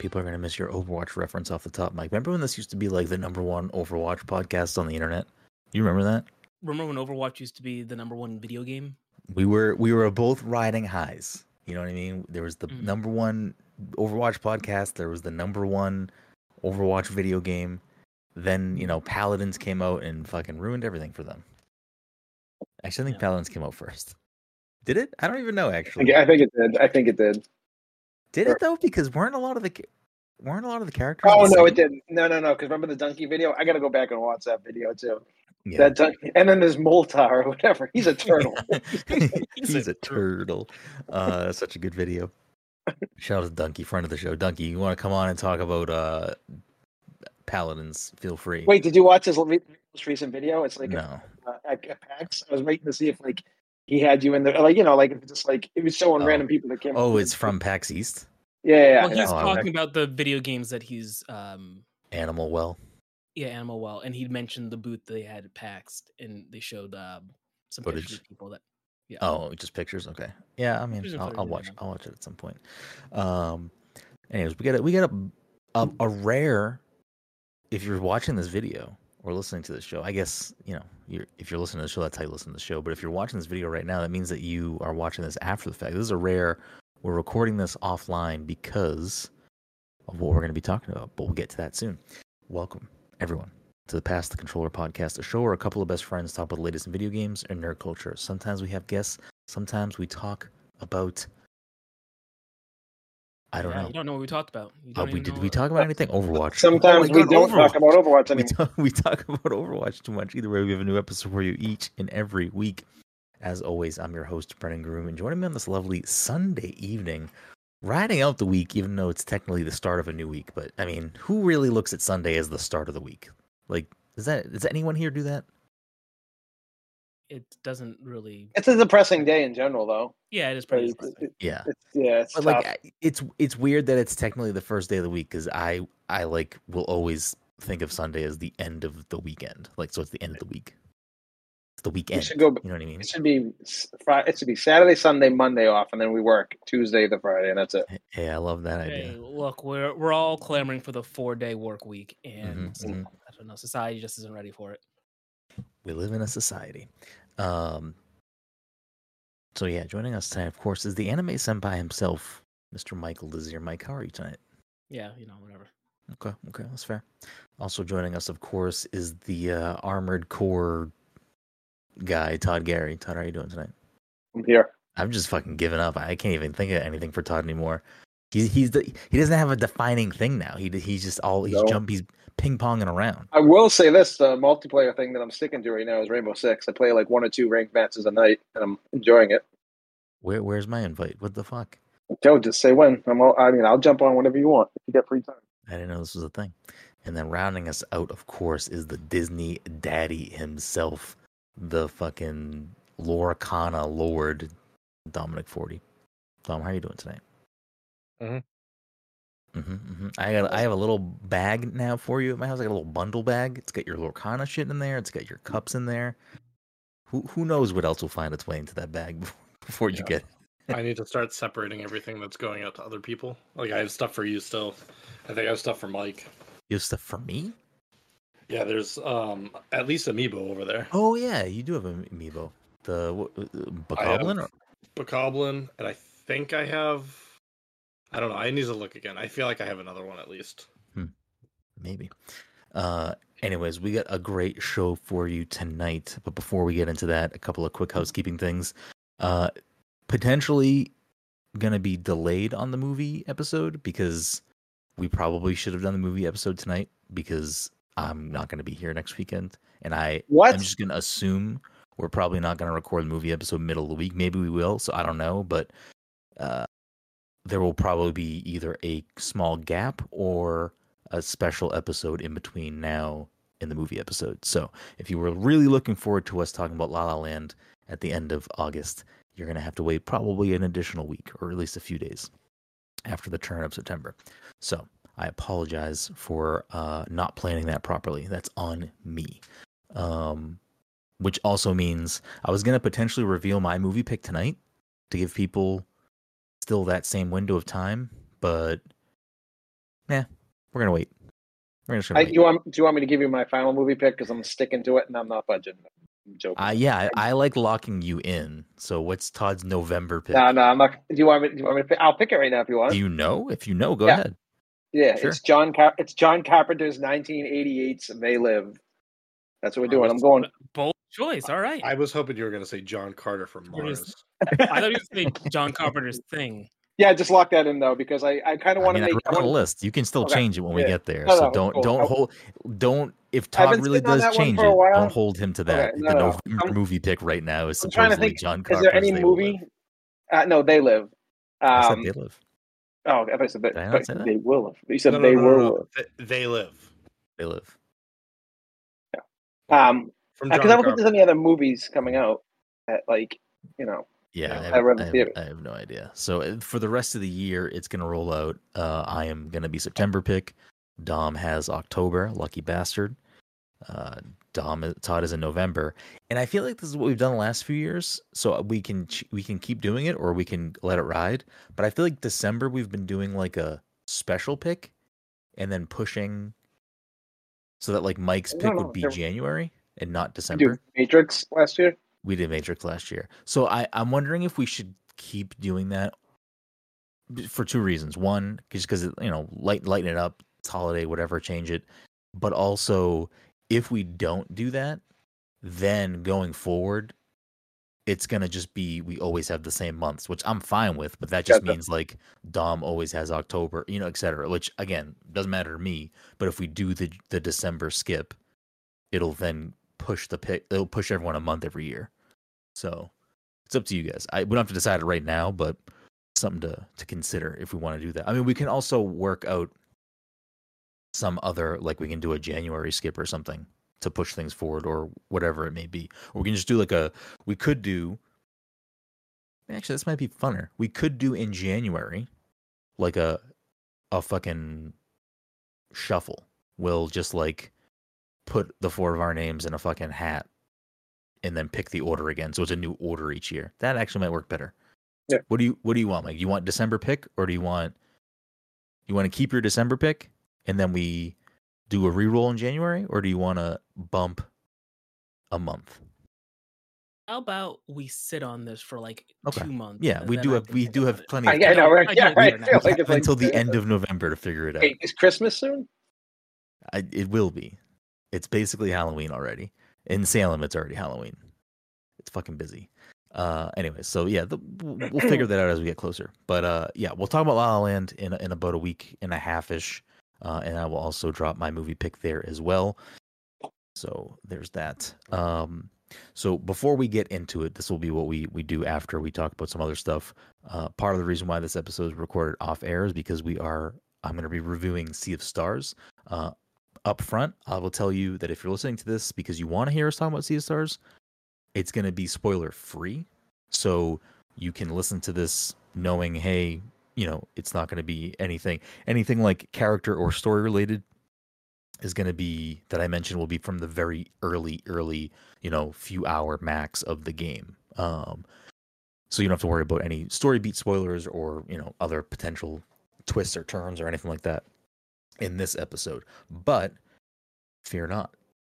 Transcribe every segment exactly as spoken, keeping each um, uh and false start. people are going to miss your Overwatch reference off the top, Mike. Remember when this used to be like the number one Overwatch podcast on the internet? You remember that? Remember when Overwatch used to be the number one video game? We were we were both riding highs. You know what I mean? There was the mm-hmm. number one Overwatch podcast. There was the number one Overwatch video game. Then, you know, Paladins came out and fucking ruined everything for them. Actually, I think yeah. Paladins came out first. Did it? I don't even know, actually. I think it did. I think it did. Did it, though? Because weren't a lot of the weren't a lot of the characters... Oh, no, it didn't. No, no, no. Because remember the Dunkey video? I got to go back and watch that video, too. Yeah. That dun- and then there's Moltar or whatever. He's a turtle. He's a turtle. Uh, that's such a good video. Shout out to Dunkey, friend of the show. Dunkey, you want to come on and talk about... Uh, Paladins, feel free. Wait, did you watch his most recent video? It's like no. a, uh, at, at PAX. I was waiting to see if like he had you in there, like you know, like just like it was showing oh. random people that came. Oh, it's from PAX East. Yeah, yeah. yeah. Well, he's oh, talking about the video games that he's um Animal Well. Yeah, Animal Well, and he mentioned the booth they had at PAX, and they showed um, some footage. Pictures of people that. Yeah. Oh, just pictures. Okay. Yeah, I mean, I'll, I'll watch. I'll watch it at some point. Um. Anyways, we got a, we got a a, a rare. If you're watching this video or listening to this show, I guess, you know, you're, if you're listening to the show, that's how you listen to the show. But if you're watching this video right now, that means that you are watching this after the fact. This is a rare. We're recording this offline because of what we're going to be talking about, but we'll get to that soon. Welcome, everyone, to the Pass the Controller podcast, a show where a couple of best friends talk about the latest in video games and nerd culture. Sometimes we have guests. Sometimes we talk about... I don't yeah, know. You don't know what we talked about. Oh, we, did we talk about anything? Overwatch. Sometimes oh we God, don't Overwatch. talk about Overwatch anymore. We talk, we talk about Overwatch too much. Either way, we have a new episode for you each and every week. As always, I'm your host, Brennan Groom, and joining me on this lovely Sunday evening, riding out the week, even though it's technically the start of a new week. But, I mean, who really looks at Sunday as the start of the week? Like, is that does anyone here do that? It doesn't really. It's a depressing day in general, though. Yeah, it is pretty. It's, it's, yeah, it's, yeah. It's but tough. Like, it's it's weird that it's technically the first day of the week because I I like will always think of Sunday as the end of the weekend. Like, so it's the end of the week. It's the weekend. We should go, you know what I mean? It should be Friday. It should be Saturday, Sunday, Monday off, and then we work Tuesday to Friday, and that's it. Hey, I love that hey, idea. Look, we're we're all clamoring for the four day work week, and mm-hmm. I don't know, society just isn't ready for it. We live in a society. Um, so yeah, joining us tonight, of course, is the anime senpai himself, Mister Michael is here. Mike, how are you tonight? Yeah, you know, whatever. Okay, okay, that's fair. Also joining us, of course, is the uh, Armored Core guy, Todd Gary. Todd, how are you doing tonight? I'm here. I'm just fucking giving up. I can't even think of anything for Todd anymore. He, he's the, he doesn't have a defining thing now. He he's just all he's no. jump he's ping ponging around. I will say this: the multiplayer thing that I'm sticking to right now is Rainbow Six. I play like one or two ranked matches a night, and I'm enjoying it. Where where's my invite? What the fuck? Joe, just say when. I'm all, I mean, I'll jump on whenever you want if you get free time. I didn't know this was a thing. And then rounding us out, of course, is the Disney daddy himself, the fucking Lorcana Lord, Dominic Forty. Dom, how are you doing tonight? Mm-hmm. Mm-hmm, mm-hmm. I got. I have a little bag now for you at my house. I got a little bundle bag. It's got your Lorcana shit in there. It's got your cups in there. Who who knows what else will find its way into that bag before, before yeah. you get it. I need to start separating everything that's going out to other people. Like, I have stuff for you still. I think I have stuff for Mike. You have stuff for me? Yeah, there's um at least Amiibo over there. Oh yeah, you do have an Amiibo. The what, uh, Bokoblin? Bokoblin, and I think I have... I don't know. I need to look again. I feel like I have another one at least. Hmm. Maybe. Uh, anyways, we got a great show for you tonight. But before we get into that, a couple of quick housekeeping things. Uh, potentially going to be delayed on the movie episode because we probably should have done the movie episode tonight because I'm not going to be here next weekend. And I, what? I'm just going to assume we're probably not going to record the movie episode middle of the week. Maybe we will. So I don't know. But... Uh, there will probably be either a small gap or a special episode in between now and the movie episode. So if you were really looking forward to us talking about La La Land at the end of August, you're going to have to wait probably an additional week or at least a few days after the turn of September. So I apologize for uh, not planning that properly. That's on me. Um, which also means I was going to potentially reveal my movie pick tonight to give people... still that same window of time, but yeah, we're gonna wait. We're just gonna I, wait. You want, do you want me to give you my final movie pick? Because I'm sticking to it, and I'm not budging. I'm joking. Uh, yeah, I, I like locking you in. So what's Todd's November pick? No, no, I'm not. Do you want me? Do you want me to pick? I'll pick it right now if you want. Do you know? If you know, go yeah. ahead. Yeah, sure. it's John. Car- it's John Carpenter's nineteen eighty-eight's They Live. That's what we're doing. I'm going bold choice. All right. I was hoping you were going to say John Carter from Mars. I thought you were going to say John Carpenter's thing. Yeah, just lock that in though, because I, I kind of want to I mean, make I wrote a list. You can still okay. change it when yeah. we get there. No, so no, don't cool. don't hold don't if Todd really does change it, don't hold him to that. Okay, no, the no, November no. movie pick right now is I'm supposedly think, John Carpenter's. Is there any they movie? Uh, no, They Live. Um, I said They Live. Oh, I said that. I said They Will Live. You said no, They no, Will no, Live. No. They Live. They Live. Um, because I don't think there's any other movies coming out that, like, you know. Yeah, you know, I, have, I, I, have, I have no idea. So for the rest of the year, it's going to roll out. Uh, I am going to be September pick. Dom has October, lucky bastard. Uh, Dom Todd is in November, and I feel like this is what we've done the last few years. So we can we can keep doing it, or we can let it ride. But I feel like December we've been doing like a special pick, and then pushing. So that like Mike's pick would be January and not December. We did Matrix last year. We did Matrix last year. So I, I'm wondering if we should keep doing that for two reasons. One, just because, you know, light, lighten it up, it's holiday, whatever, change it. But also, if we don't do that, then going forward, it's going to just be we always have the same months, which I'm fine with. But that just gotcha. means like Dom always has October, you know, et cetera, which, again, doesn't matter to me. But if we do the, the December skip, it'll then push the pick. It'll push everyone a month every year. So it's up to you guys. I, we don't have to decide it right now, but something to, to consider if we want to do that. I mean, we can also work out some other, like we can do a January skip or something to push things forward or whatever it may be. Or we can just do like a, we could do, actually this might be funner. We could do in January, like a, a fucking shuffle. We'll just like put the four of our names in a fucking hat and then pick the order again. So it's a new order each year. That actually might work better. Yeah. What do you, what do you want? Mike? You want December pick or do you want, you want to keep your December pick and then we do a reroll in January, or do you want to bump a month? How about we sit on this for like okay. two months? Yeah, we do, have, we do have we do have plenty. Of time. I, I know, right? I yeah, right. Feel like it's until like, the end of November to figure it out. Hey, is Christmas soon? I, it will be. It's basically Halloween already. In Salem, it's already Halloween. It's fucking busy. Uh, anyway, so yeah, the, we'll figure that out as we get closer. But uh, yeah, we'll talk about La La Land in in about a week and a half ish. Uh, and I will also drop my movie pick there as well. So there's that. Um, so before we get into it, this will be what we, we do after we talk about some other stuff. Uh, part of the reason why this episode is recorded off air is because we are, I'm going to be reviewing Sea of Stars. Uh, up front, I will tell you that if you're listening to this because you want to hear us talking about Sea of Stars, it's going to be spoiler free. So you can listen to this knowing, hey, you know, it's not going to be anything, anything like character or story related is going to be that I mentioned will be from the very early, early, you know, few hour max of the game. Um, so you don't have to worry about any story beat spoilers or, you know, other potential twists or turns or anything like that in this episode. But fear not.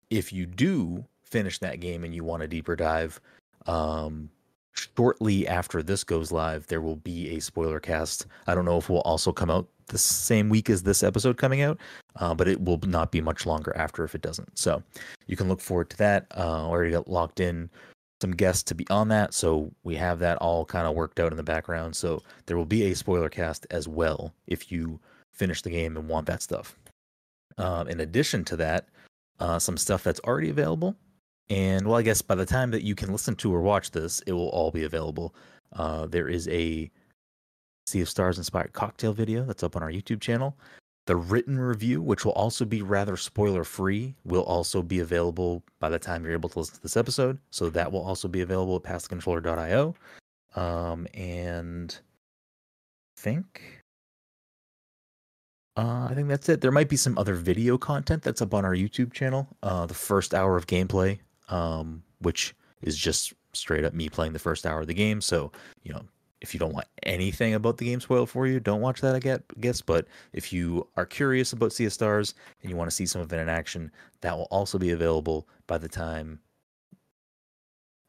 If you do finish that game and you want a deeper dive, um, shortly after this goes live, there will be a spoiler cast. I don't know if we'll also come out the same week as this episode coming out, uh, but it will not be much longer after if it doesn't. So you can look forward to that. Uh, already got locked in some guests to be on that, so we have that all kind of worked out in the background. So there will be a spoiler cast as well if you finish the game and want that stuff. Um, in addition to that, uh, some stuff that's already available. And, well, I guess by the time that you can listen to or watch this, it will all be available. Uh, there is a Sea of Stars-inspired cocktail video that's up on our YouTube channel. The written review, which will also be rather spoiler-free, will also be available by the time you're able to listen to this episode. So that will also be available at pass the controller dot io. Um, and I think... Uh, I think that's it. There might be some other video content that's up on our YouTube channel. Uh, the first hour of gameplay... Um, which is just straight up me playing the first hour of the game. So, you know, if you don't want anything about the game spoiled for you, don't watch that, I guess. But if you are curious about Sea of Stars and you want to see some of it in action, that will also be available by the time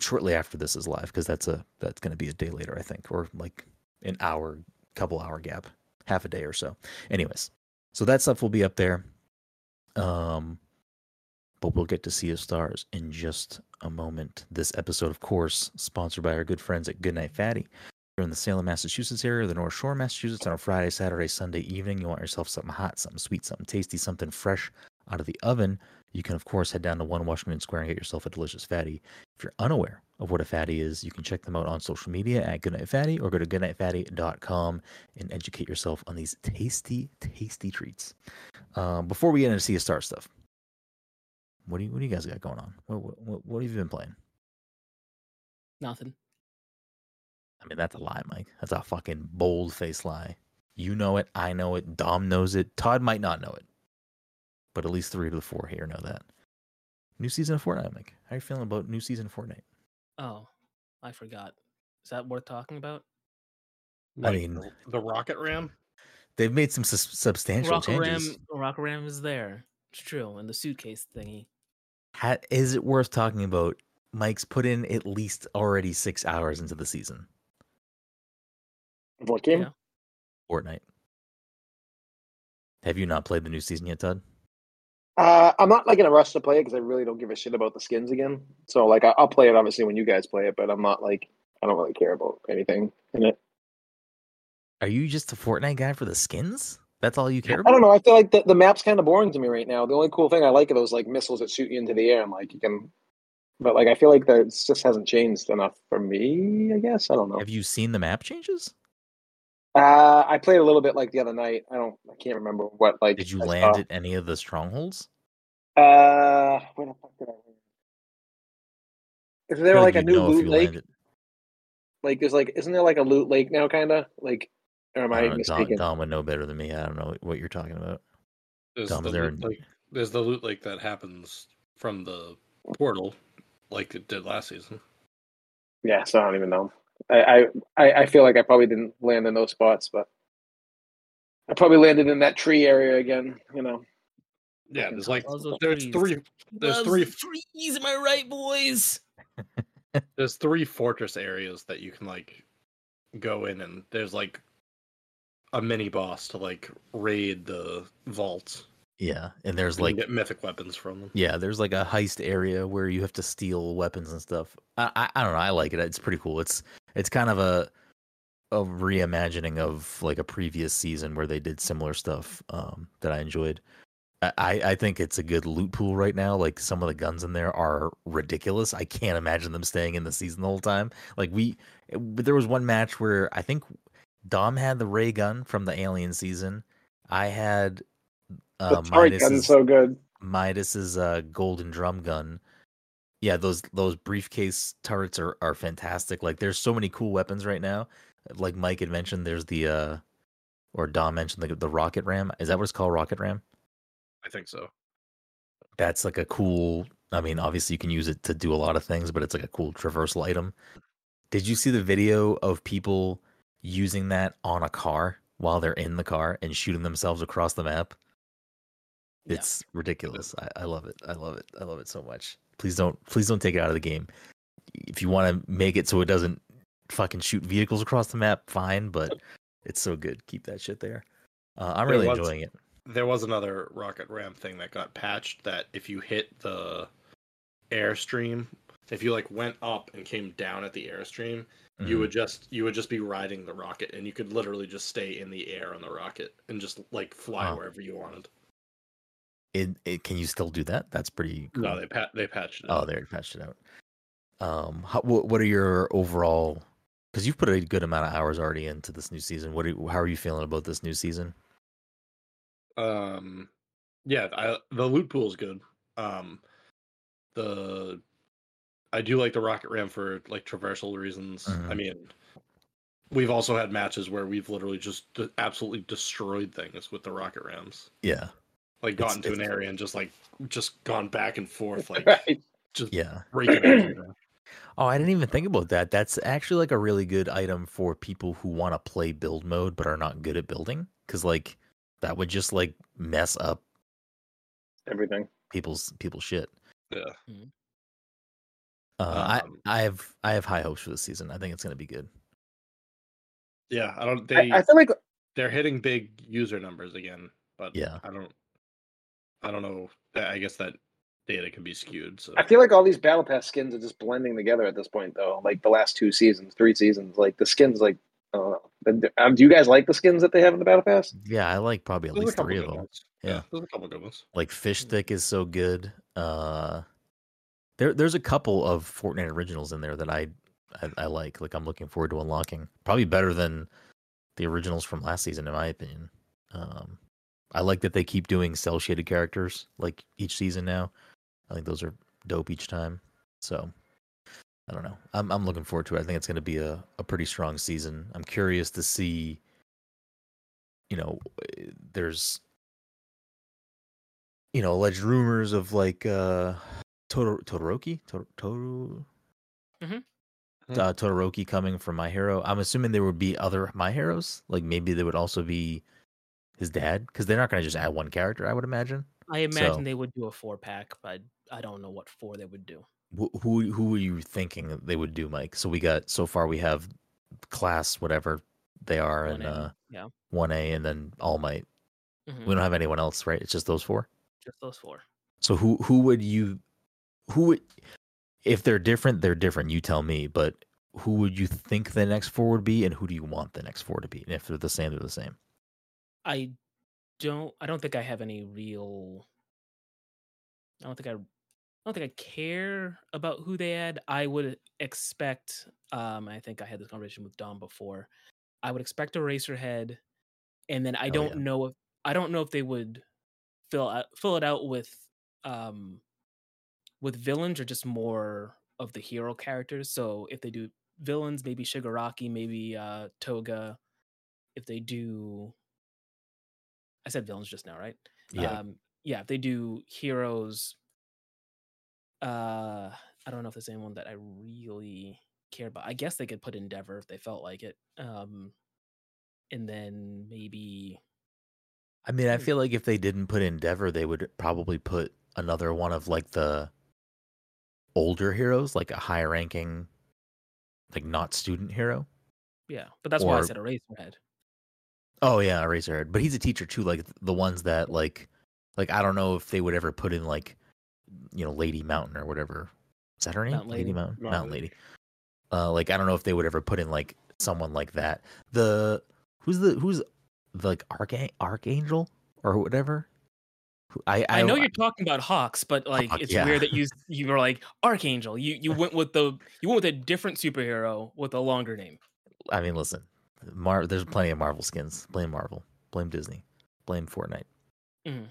shortly after this is live, because that's a that's going to be a day later, I think, or like an hour, couple hour gap, half a day or so. Anyways, so that stuff will be up there. Um, but we'll get to Sea of Stars in just a moment. This episode, of course, sponsored by our good friends at Goodnight Fatty. You're in the Salem, Massachusetts area, the North Shore, Massachusetts, on a Friday, Saturday, Sunday evening. You want yourself something hot, something sweet, something tasty, something fresh out of the oven. You can, of course, head down to One Washington Square and get yourself a delicious fatty. If you're unaware of what a fatty is, you can check them out on social media at Goodnight Fatty, or go to goodnight fatty dot com and educate yourself on these tasty, tasty treats. Um, before we get into Sea of Stars stuff, what do you what do you guys got going on? What what what have you been playing? Nothing. I mean, that's a lie, Mike. That's a fucking bold-faced lie. You know it. I know it. Dom knows it. Todd might not know it. But at least three of the four here know that. New season of Fortnite, Mike. How are you feeling about new season of Fortnite? Oh, I forgot. Is that worth talking about? Like, I mean... The Rocket Ram? They've made some su- substantial Rocket changes. Ram, Rocket Ram is there. It's true. And the suitcase thingy. How, is it worth talking about? Mike's put in at least already six hours into the season. What game? Yeah. Fortnite. Have you not played the new season yet, Todd? Uh, I'm not like in a rush to play it because I really don't give a shit about the skins again. So like, I- I'll play it obviously when you guys play it, but I'm not like I don't really care about anything in it. Are you just a Fortnite guy for the skins? That's all you care about? I don't know. I feel like the, the map's kind of boring to me right now. The only cool thing I like are those like missiles that shoot you into the air and like you can. But like, I feel like that just hasn't changed enough for me. I guess I don't know. Have you seen the map changes? Uh, I played a little bit like the other night. I don't, I can't remember what like. Did you I land saw. At any of the strongholds? Uh, where the fuck did I land? Is there like a new loot lake? Landed. Like, there's like, isn't there like a loot lake now? Kind of like, or am I, I mistaken? Dom would know better than me. I don't know what you're talking about. There's, Dom, the, there loot lake, there's the loot lake that happens from the portal, like it did last season. Yeah, so I don't even know. I, I I feel like I probably didn't land in those spots, but I probably landed in that tree area again. You know. Yeah, there's like there's three there's three trees. Am I right, boys? There's three fortress areas that you can like go in, and there's like a mini boss to like raid the vaults. Yeah, and there's like get mythic weapons from them. Yeah, there's like a heist area where you have to steal weapons and stuff. I I, I don't know. I like it. It's pretty cool. It's It's kind of a a reimagining of like a previous season where they did similar stuff um, that I enjoyed. I, I think it's a good loot pool right now. Like some of the guns in there are ridiculous. I can't imagine them staying in the season the whole time. Like we, it, there was one match where I think Dom had the ray gun from the Alien season. I had uh, the Midas's, gun's so good. Midas's uh, golden drum gun. Yeah, those those briefcase turrets are, are fantastic. Like, there's so many cool weapons right now. Like Mike had mentioned, there's the, uh, or Dom mentioned the, the Rocket Ram. Is that what it's called, Rocket Ram? I think so. That's like a cool, I mean, obviously you can use it to do a lot of things, but it's like a cool traversal item. Did you see the video of people using that on a car while they're in the car and shooting themselves across the map? It's yeah. ridiculous. I, I love it. I love it. I love it so much. Please don't, please don't take it out of the game. If you want to make it so it doesn't fucking shoot vehicles across the map, fine. But it's so good. Keep that shit there. Uh, I'm there really was, enjoying it. There was another Rocket Ram thing that got patched that if you hit the airstream, if you like went up and came down at the airstream, mm-hmm. you would just you would just be riding the rocket, and you could literally just stay in the air on the rocket and just like fly wow. wherever you wanted. It, it, can you still do that? That's pretty cool. No, they pat, they patched it out. Oh, they patched it out. Um, how, what, what are your overall... Because you've put a good amount of hours already into this new season. What? Are, how are you feeling about this new season? Um, yeah, I, the loot pool is good. Um, the I do like the Rocket Ram for like traversal reasons. Mm-hmm. I mean, we've also had matches where we've literally just absolutely destroyed things with the Rocket Rams. Yeah. Like gotten it's, to an area and just like just gone back and forth, like right. just yeah. breaking it. Oh, I didn't even think about that. That's actually like a really good item for people who want to play build mode but are not good at building, because like that would just like mess up everything. People's people's shit. Yeah. Mm-hmm. Uh, um, I I have I have high hopes for this season. I think it's going to be good. Yeah, I don't. They, I, I feel like they're hitting big user numbers again, but yeah, I don't. I don't know. I guess that data can be skewed. So. I feel like all these Battle Pass skins are just blending together at this point, though. Like the last two seasons, three seasons, like the skins, like uh, the, um, do you guys like the skins that they have in the Battle Pass? Yeah, I like probably at there's least three of them. Ones. Yeah, yeah there's a couple good ones. Like Fish Thick is so good. Uh, there, there's a couple of Fortnite originals in there that I, I, I like. Like I'm looking forward to unlocking. Probably better than the originals from last season, in my opinion. Um, I like that they keep doing cell shaded characters like each season now. I think those are dope each time. So I don't know. I'm I'm looking forward to it. I think it's going to be a, a pretty strong season. I'm curious to see. You know, there's you know alleged rumors of like uh, Todor- Todoroki, Todor- Todor- mm-hmm. uh, Todoroki coming from My Hero. I'm assuming there would be other My Heroes. Like maybe there would also be his dad, because they're not going to just add one character. I would imagine. I imagine so, they would do a four pack, but I don't know what four they would do. Who who, who were you thinking they would do, Mike? So we got so far we have class whatever they are in uh yeah one A and then All Might. Mm-hmm. We don't have anyone else, right? It's just those four. Just those four. So who who would you who would if they're different? They're different. You tell me. But who would you think the next four would be, and who do you want the next four to be? And if they're the same, they're the same. I. Don't I don't think I have any real. I don't think I, I don't think I care about who they add. I would expect. Um, I think I had this conversation with Dom before. I would expect Eraserhead, and then I oh, don't yeah. know if I don't know if they would fill out, fill it out with, um, with villains or just more of the hero characters. So if they do villains, maybe Shigaraki, maybe uh, Toga. If they do. I said villains just now, right? Yeah. Um, yeah, if they do heroes, uh, I don't know if there's anyone that I really care about. I guess they could put Endeavor if they felt like it. Um, and then maybe... I mean, I feel like if they didn't put Endeavor, they would probably put another one of, like, the older heroes, like a high-ranking, like, not student hero. Yeah, but that's or... why I said Eraserhead. Oh yeah, Eraserhead. But he's a teacher too, like the ones that like like I don't know if they would ever put in like you know, Lady Mountain or whatever. Is that her name? Mountain Lady. Lady Mountain? Mountain, Mountain Lady. Lady. Uh like I don't know if they would ever put in like someone like that. The who's the who's the, like Arch- Archangel or whatever? I, I, I know you're I, talking about Hawks, but like Hawk, it's yeah. weird that you you were like Archangel. You you went with the you went with a different superhero with a longer name. I mean, listen. Mar- there's plenty of Marvel skins. Blame Marvel. Blame Disney. Blame Fortnite. Mm.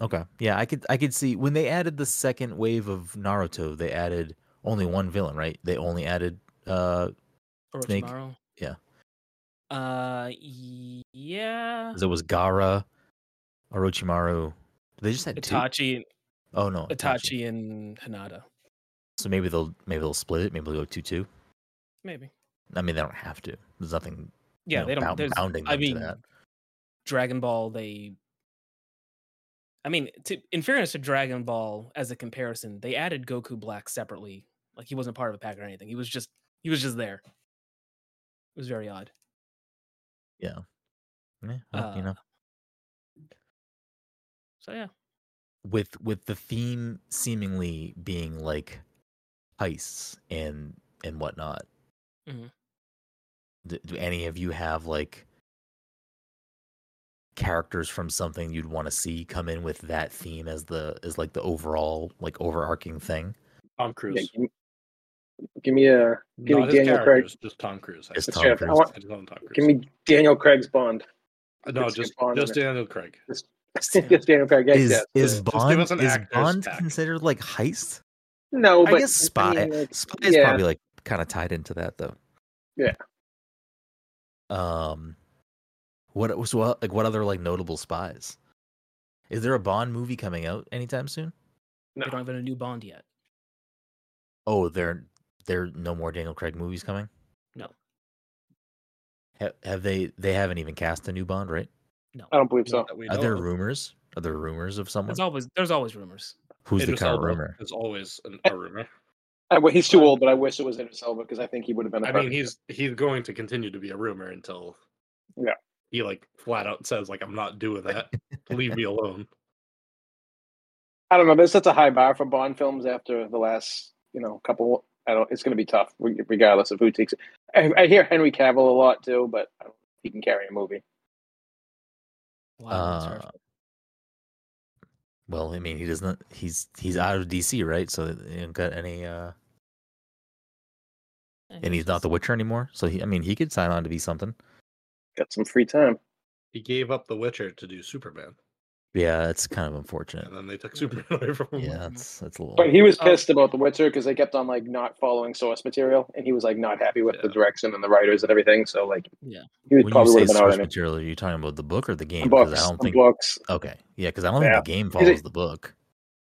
Okay. Yeah, I could I could see when they added the second wave of Naruto, they added only one villain, right? They only added uh Snake. Yeah. Uh yeah. Cuz it was Gaara, Orochimaru. They just had Itachi. Two? Oh no. Itachi, Itachi and Hinata. So maybe they'll maybe they'll split it. Maybe they'll go two two. Maybe. I mean, they don't have to. There's nothing. Yeah, you know, they don't. Bound, there's, bounding them I mean, to that. Dragon Ball. They. I mean, to, in fairness to Dragon Ball, as a comparison, they added Goku Black separately. Like he wasn't part of a pack or anything. He was just. He was just there. It was very odd. Yeah. Yeah. Well, uh, you know. So yeah. With with the theme seemingly being like heists and and whatnot. Mm-hmm. Do, do any of you have like characters from something you'd want to see come in with that theme as the as like the overall like overarching thing? Tom Cruise. Yeah, give, me, give me a give Not me Daniel Craig. Just Tom Cruise. I just Tom Craig. Craig. I want, I Tom Cruise. Give me Daniel Craig's Bond. Uh, no, it's just Bond just Daniel Craig. Just, just Daniel Craig. Yes, is yes, is yes. Bond is Bond pack. Considered like heist? No, I but guess spy. I mean, like, spy is yeah. probably like kind of tied into that though. Yeah. Um, what was so, like? What other like notable spies? Is there a Bond movie coming out anytime soon? No. They don't have a new Bond yet. Oh, they're there are no more Daniel Craig movies coming? No. Have, have they? They haven't even cast a new Bond, right? No, I don't believe so. Are there rumors? Are there rumors of someone? There's always there's always rumors. Who's the current rumor? There's always an, a rumor. I, well, he's too old, but I wish it was Idris Elba because I think he would have been. A I mean, he's he's going to continue to be a rumor until yeah he like flat out says like I'm not doing that. Leave me alone. I don't know. There's such a high bar for Bond films after the last you know couple. I don't. It's going to be tough regardless of who takes it. I, I hear Henry Cavill a lot too, but I don't think he can carry a movie. Wow. Uh, well, I mean, he doesn't. He's he's out of D C, right? So he didn't got any. Uh, and he's not The Witcher anymore. So he, I mean, he could sign on to be something. Got some free time. He gave up The Witcher to do Superman. Yeah, it's kind of unfortunate. And then they took Superman away from him. Yeah, that's that's a little. But he was pissed about The Witcher because they kept on like not following source material, and he was like not happy with yeah. the direction and the writers and everything. So like, yeah, he was when probably would have been source out material. Are you talking about the book or the game? The books. I don't think... books. Okay, yeah, because I don't yeah. think the game follows a, the book.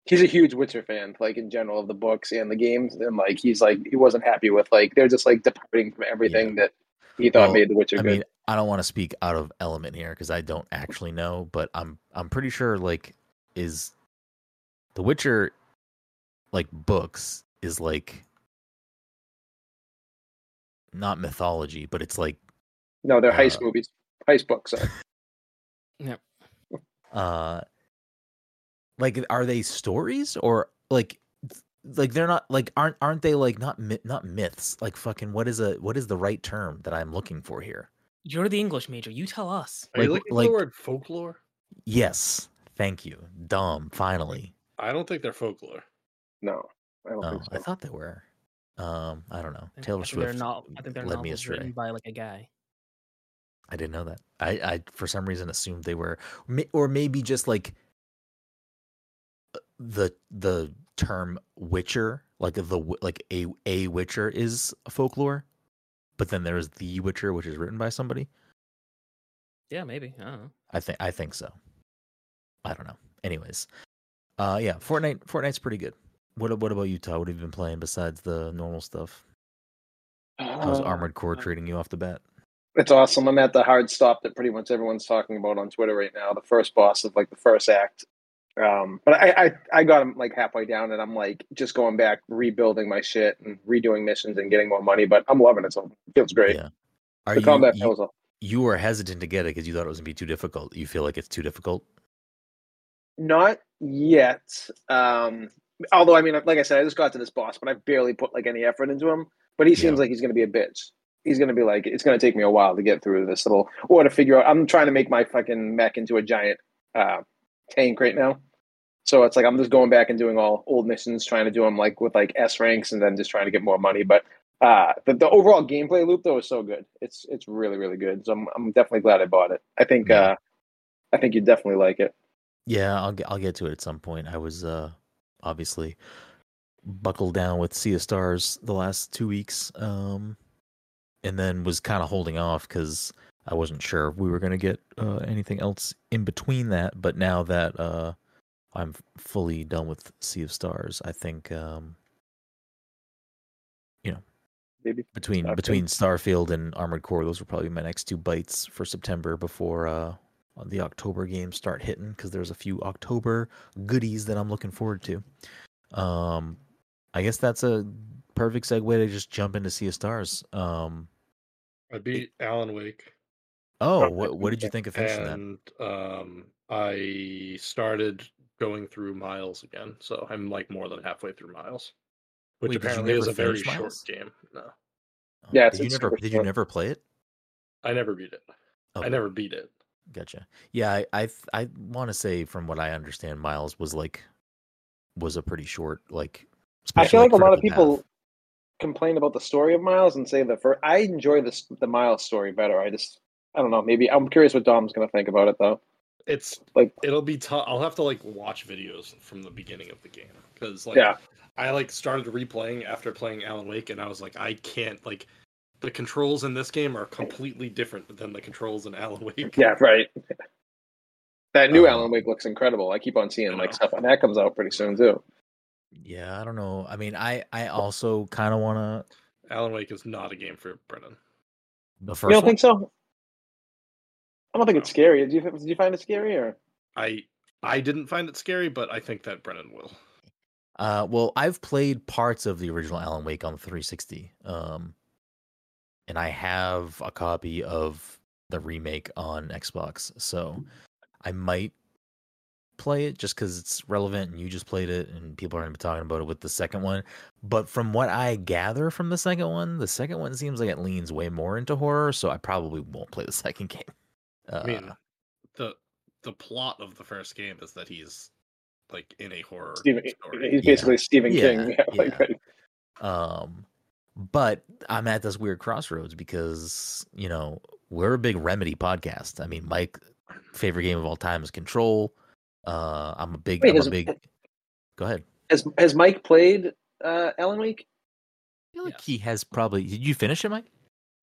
He's a huge Witcher fan, like in general of the books and the games, and like he's like he wasn't happy with like they're just like departing from everything yeah. that he thought well, made The Witcher I good. Mean, I don't want to speak out of element here because I don't actually know, but I'm I'm pretty sure like is The Witcher like books is like not mythology, but it's like no, they're uh, heist movies, heist books. Yep. Uh, like are they stories or like like they're not like aren't aren't they like not not myths? Like fucking what is a what is the right term that I'm looking for here? You're the English major. You tell us. Are like, you looking like, for the word folklore? Yes. Thank you. Dumb. Finally. I don't think they're folklore. No. I don't oh, think so. I thought they were. Um, I don't know. I Taylor think Swift they're not, I think they're led me astray. Written by like a guy. I didn't know that. I, I for some reason assumed they were, or maybe just like the the term Witcher, like the like a a Witcher is folklore. But then there is The Witcher, which is written by somebody. Yeah, maybe. I don't know. I think I think so. I don't know. Anyways, uh, yeah, Fortnite. Fortnite's pretty good. What What about you, Todd? What have you been playing besides the normal stuff? How's Armored Core treating you off the bat? It's awesome. I'm at the hard stop that pretty much everyone's talking about on Twitter right now. The first boss of like the first act. Um, but I, I, I got him like halfway down and I'm like just going back, rebuilding my shit and redoing missions and getting more money, but I'm loving it. So it feels great. Yeah. Are the you, combat feels you, up. You were hesitant to get it because you thought it was gonna be too difficult. You feel like it's too difficult? Not yet. Um, although, I mean, like I said, I just got to this boss, but I barely put like any effort into him, but he seems yeah. like he's going to be a bitch. He's going to be like, it's going to take me a while to get through this little, or to figure out, I'm trying to make my fucking mech into a giant, uh, tank right now, so it's like I'm just going back and doing all old missions, trying to do them like with like S ranks, and then just trying to get more money. But uh, the, the overall gameplay loop though is so good; it's it's really really good. So I'm I'm definitely glad I bought it. I think yeah. uh, I think you definitely like it. Yeah, I'll get I'll get to it at some point. I was uh, obviously buckled down with Sea of Stars the last two weeks, um, and then was kind of holding off because I wasn't sure if we were going to get uh, anything else in between that, but now that uh, I'm fully done with Sea of Stars, I think um, you know, maybe between Starfield. between Starfield and Armored Core, those were probably my next two bites for September before uh, the October games start hitting because there's a few October goodies that I'm looking forward to. Um, I guess that's a perfect segue to just jump into Sea of Stars. Um, I beat Alan Wake. Oh, what what did you think of finishing and, that? Um, I started going through Miles again, so I'm like more than halfway through Miles, which Wait, apparently is a very short game. No, oh, yeah, it's did, you never, did you never play it? I never beat it. Oh. I never beat it. Gotcha. Yeah, I I, I want to say from what I understand, Miles was like was a pretty short like. I feel like, like a lot of people. Path. Complain about the story of Miles and say that for I enjoy this the Miles story better. I just I don't know. Maybe I'm curious what Dom's gonna think about it though. It's like it'll be tough. I'll have to like watch videos from the beginning of the game because like yeah. I like started replaying after playing Alan Wake and I was like I can't like the controls in this game are completely different than the controls in Alan Wake. Yeah, right. That new um, Alan Wake looks incredible. I keep on seeing like stuff and that comes out pretty soon too. Yeah, I don't know. I mean, I, I also kind of want to... Alan Wake is not a game for Brennan. The first you don't one? Think so? I don't think no. It's scary. Do you, do you find it scary? Or? I I didn't find it scary, but I think that Brennan will. Uh, well, I've played parts of the original Alan Wake on the three sixty. Um, and I have a copy of the remake on Xbox. So I might play it just because it's relevant and you just played it and people are going to be talking about it with the second one. But from what I gather from the second one, the second one seems like it leans way more into horror. So I probably won't play the second game. Uh, I mean, the, the plot of the first game is that he's like in a horror Stephen, story. He's basically yeah. Stephen yeah, King. Yeah, yeah. Like, right. Um, but I'm at this weird crossroads because, you know, we're a big Remedy podcast. I mean, Mike's favorite game of all time is Control. Uh, I'm a big, Wait, I'm has, a big. Go ahead. Has Has Mike played uh, Alan Wake? I feel like yes. he has probably. Did you finish it, Mike?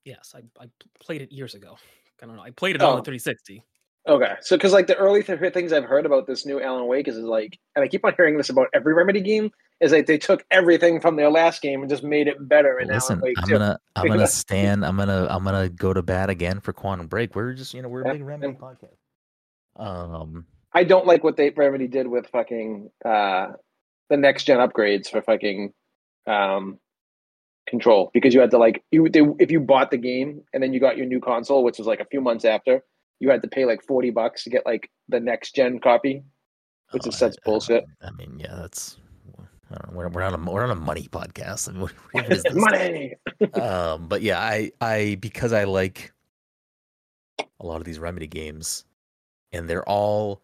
Yes, I I played it years ago. I don't know. I played it oh. on the three sixty. Okay, so because like the early th- things I've heard about this new Alan Wake is, is like, and I keep on hearing this about every Remedy game, is like they took everything from their last game and just made it better. In Listen, Alan Wake I'm gonna, too. I'm gonna stand. I'm gonna, I'm gonna go to bat again for Quantum Break. We're just, you know, we're a big Remedy podcast. Um, I don't like what they Remedy did with fucking uh, the next gen upgrades for fucking um, Control, because you had to like, you they, if you bought the game and then you got your new console, which was like a few months after. You had to pay like forty bucks to get like the next gen copy, which oh, is such I, bullshit. I, I mean, yeah, that's I don't know, we're we're on a we're on a money podcast. I mean, what, what is this? Money. um, but yeah, I I because I like a lot of these Remedy games, and they're all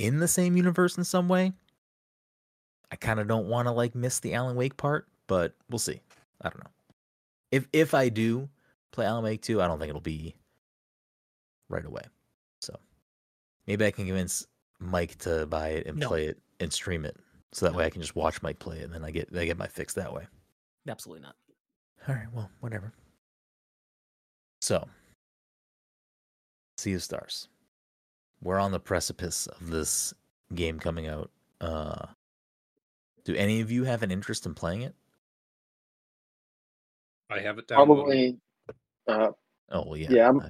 in the same universe in some way. I kind of don't want to like miss the Alan Wake part, but we'll see. I don't know. If if I do play Alan Wake two, I don't think it'll be right away, so maybe I can convince Mike to buy it and no. play it and stream it, so that no. way I can just watch Mike play it, and then I get I get my fix that way. Absolutely not. All right, well, whatever. So, Sea of Stars. We're on the precipice of this game coming out. Uh, do any of you have an interest in playing it? I have it down. Probably. Uh, oh well, yeah. Yeah. I'm... I,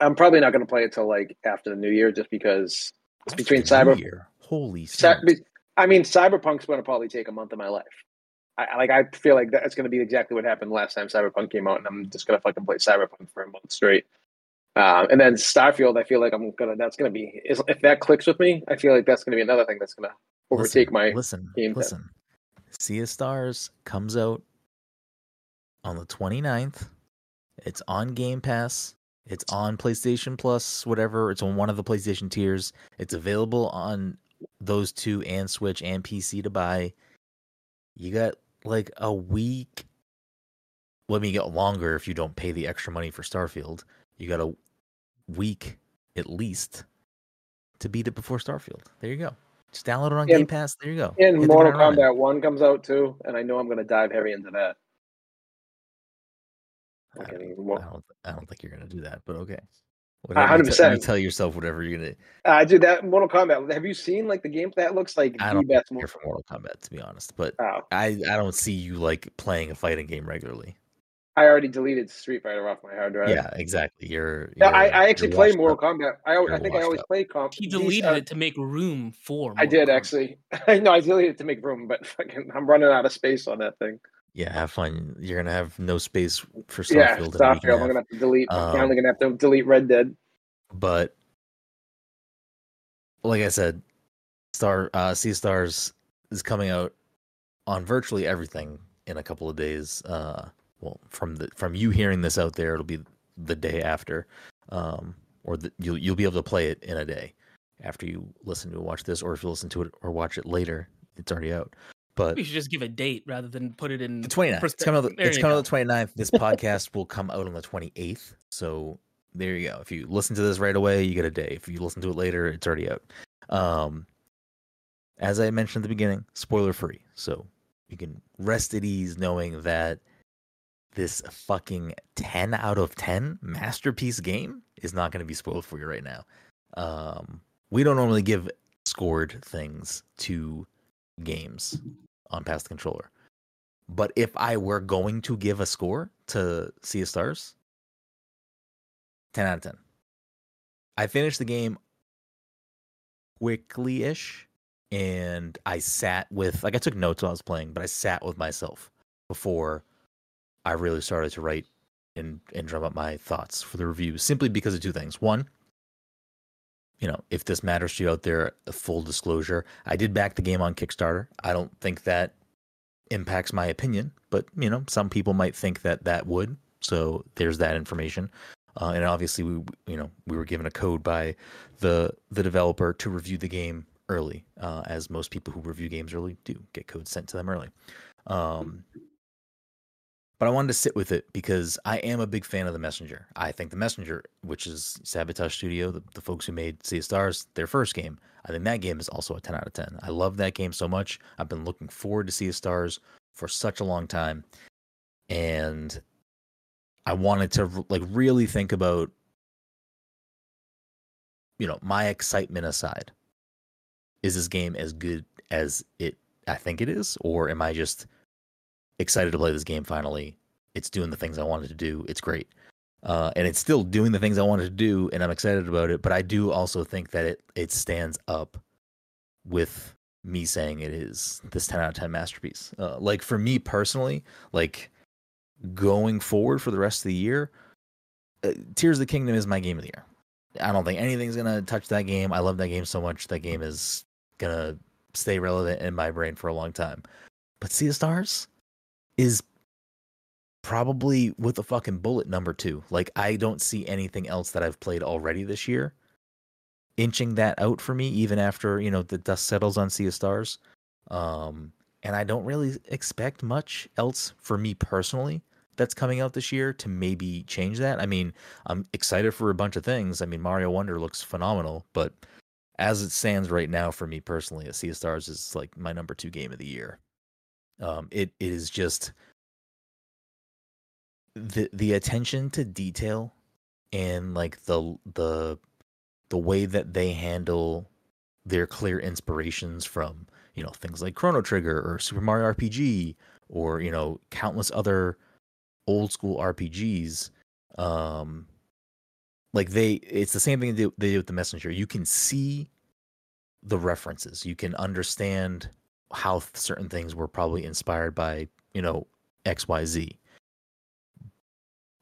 I'm probably not going to play it till like after the new year, just because it's between Cyber. Year. Holy Cy- I mean, Cyberpunk's going to probably take a month of my life. I like. I feel like that's going to be exactly what happened last time Cyberpunk came out, and I'm just going to fucking play Cyberpunk for a month straight. Um, and then Starfield, I feel like I'm gonna. That's going to be. If that clicks with me, I feel like that's going to be another thing that's going to overtake listen, my listen. Game listen, then. Sea of Stars comes out on the twenty-ninth. It's on Game Pass. It's on PlayStation Plus, whatever. It's on one of the PlayStation tiers. It's available on those two and Switch and P C to buy. You got like a week. Let me get longer if you don't pay the extra money for Starfield. You got a week at least to beat it before Starfield. There you go. Just download it on and, Game Pass. There you go. And Mortal Kombat one comes out too, and I know I'm going to dive heavy into that. I don't, I, don't, I don't think you're gonna do that, but okay. Whatever, one hundred percent. You, t- you tell yourself whatever you're gonna. I uh, do that Mortal Kombat. Have you seen like the gameplay? That looks like I don't care for Mortal Kombat, to be honest. But oh. I, I don't see you like playing a fighting game regularly. I already deleted Street Fighter off my hard drive. Yeah, exactly. You're. you're I, I actually you're play Mortal up. Kombat. I, I think I always up. play Kombat. He deleted uh, it to make room for. Mortal I did Kombat. actually. No, I deleted it to make room, but fucking, I'm running out of space on that thing. Yeah, have fun. You're gonna have no space for Starfield. Yeah, Starfield. I'm gonna have to delete. Um, I'm gonna have to delete Red Dead. But like I said, Star uh, Sea of Stars is coming out on virtually everything in a couple of days. Uh, well, from the from you hearing this out there, it'll be the day after, um, or the, you'll you'll be able to play it in a day after you listen to it, watch this, or if you listen to it or watch it later, it's already out. But we should just give a date rather than put it in the twenty-ninth. It's coming out the, it's coming out the twenty-ninth. This podcast will come out on the twenty-eighth. So there you go. If you listen to this right away, you get a day. If you listen to it later, it's already out. Um, as I mentioned at the beginning, spoiler free. So you can rest at ease knowing that this fucking ten out of ten masterpiece game is not going to be spoiled for you right now. Um, we don't normally give scored things to games on past the controller. But if I were going to give a score to Sea of Stars, ten out of ten. I finished the game quickly-ish, and I sat with, like I took notes while I was playing, but I sat with myself before I really started to write and, and drum up my thoughts for the review, simply because of two things. One, you know, if this matters to you out there, a full disclosure, I did back the game on Kickstarter. I don't think that impacts my opinion, but, you know, some people might think that that would. So there's that information. Uh, and obviously, we you know we were given a code by the the developer to review the game early, uh, as most people who review games early do get codes sent to them early. Um, but I wanted to sit with it because I am a big fan of The Messenger. I think The Messenger, which is Sabotage Studio, the, the folks who made Sea of Stars, their first game, I think that game is also a ten out of ten. I love that game so much. I've been looking forward to Sea of Stars for such a long time, and I wanted to like really think about, you know, my excitement aside, is this game as good as it I think it is, or am I just excited to play this game finally? It's doing the things I wanted to do. It's great, uh, and it's still doing the things I wanted to do, and I'm excited about it. But I do also think that it it stands up with me saying it is this ten out of ten masterpiece. Uh, like for me personally, like. Going forward for the rest of the year, uh, Tears of the Kingdom is my game of the year. I don't think anything's gonna touch that game. I love that game so much. That game is gonna stay relevant in my brain for a long time. But Sea of Stars is probably with a fucking bullet number two. Like I don't see anything else that I've played already this year inching that out for me. Even after you know the dust settles on Sea of Stars, um, and I don't really expect much else for me personally. That's coming out this year to maybe change that. I mean, I'm excited for a bunch of things. I mean, Mario Wonder looks phenomenal, but as it stands right now for me personally, Sea of Stars is like my number two game of the year. Um, it, it is just the the attention to detail and like the the the way that they handle their clear inspirations from you know things like Chrono Trigger or Super Mario R P G or you know countless other old school R P Gs, um, like they, it's the same thing they do, they do with The Messenger. You can see the references. You can understand how certain things were probably inspired by, you know, X Y Z.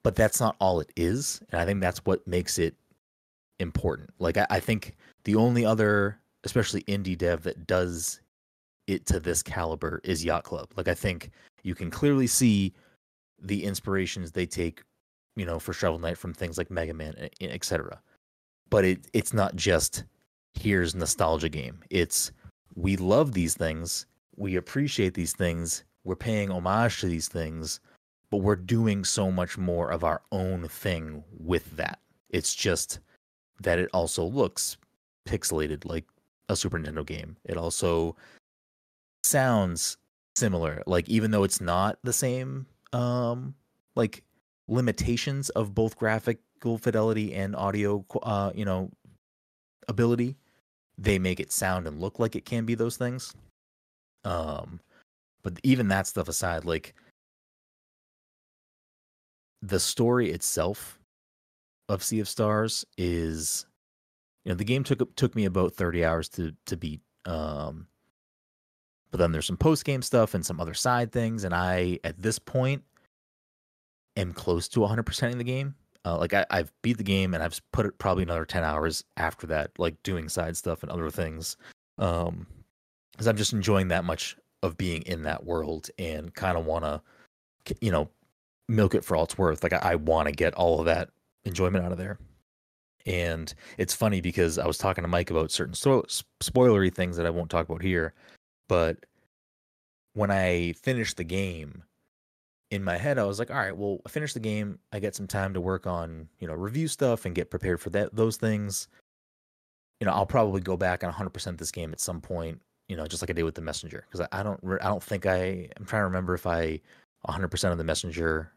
But that's not all it is. And I think that's what makes it important. Like, I, I think the only other, especially indie dev, that does it to this caliber is Yacht Club. Like, I think you can clearly see the inspirations they take, you know, for Shovel Knight from things like Mega Man, et cetera. But it it's not just here's nostalgia game. It's we love these things, we appreciate these things, we're paying homage to these things, but we're doing so much more of our own thing with that. It's just that it also looks pixelated like a Super Nintendo game. It also sounds similar, like even though it's not the same um like limitations of both graphical fidelity and audio uh you know ability, they make it sound and look like it can be those things. Um but even that stuff aside, like the story itself of Sea of Stars is, you know, the game took took me about thirty hours to to beat. Um But then there's some post-game stuff and some other side things. And I, at this point, am close to one hundred percent in the game. Uh, like, I, I've beat the game, and I've put it probably another ten hours after that, like, doing side stuff and other things. Because um, I'm just enjoying that much of being in that world and kind of want to, you know, milk it for all it's worth. Like, I, I want to get all of that enjoyment out of there. And it's funny because I was talking to Mike about certain so- spoilery things that I won't talk about here. But when I finished the game, in my head, I was like, all right, well, I finished the game. I get some time to work on, you know, review stuff and get prepared for that, those things. You know, I'll probably go back and one hundred percent this game at some point, you know, just like I did with The Messenger. Because I, I don't I don't think I, I'm trying to remember if I one hundred percent of The Messenger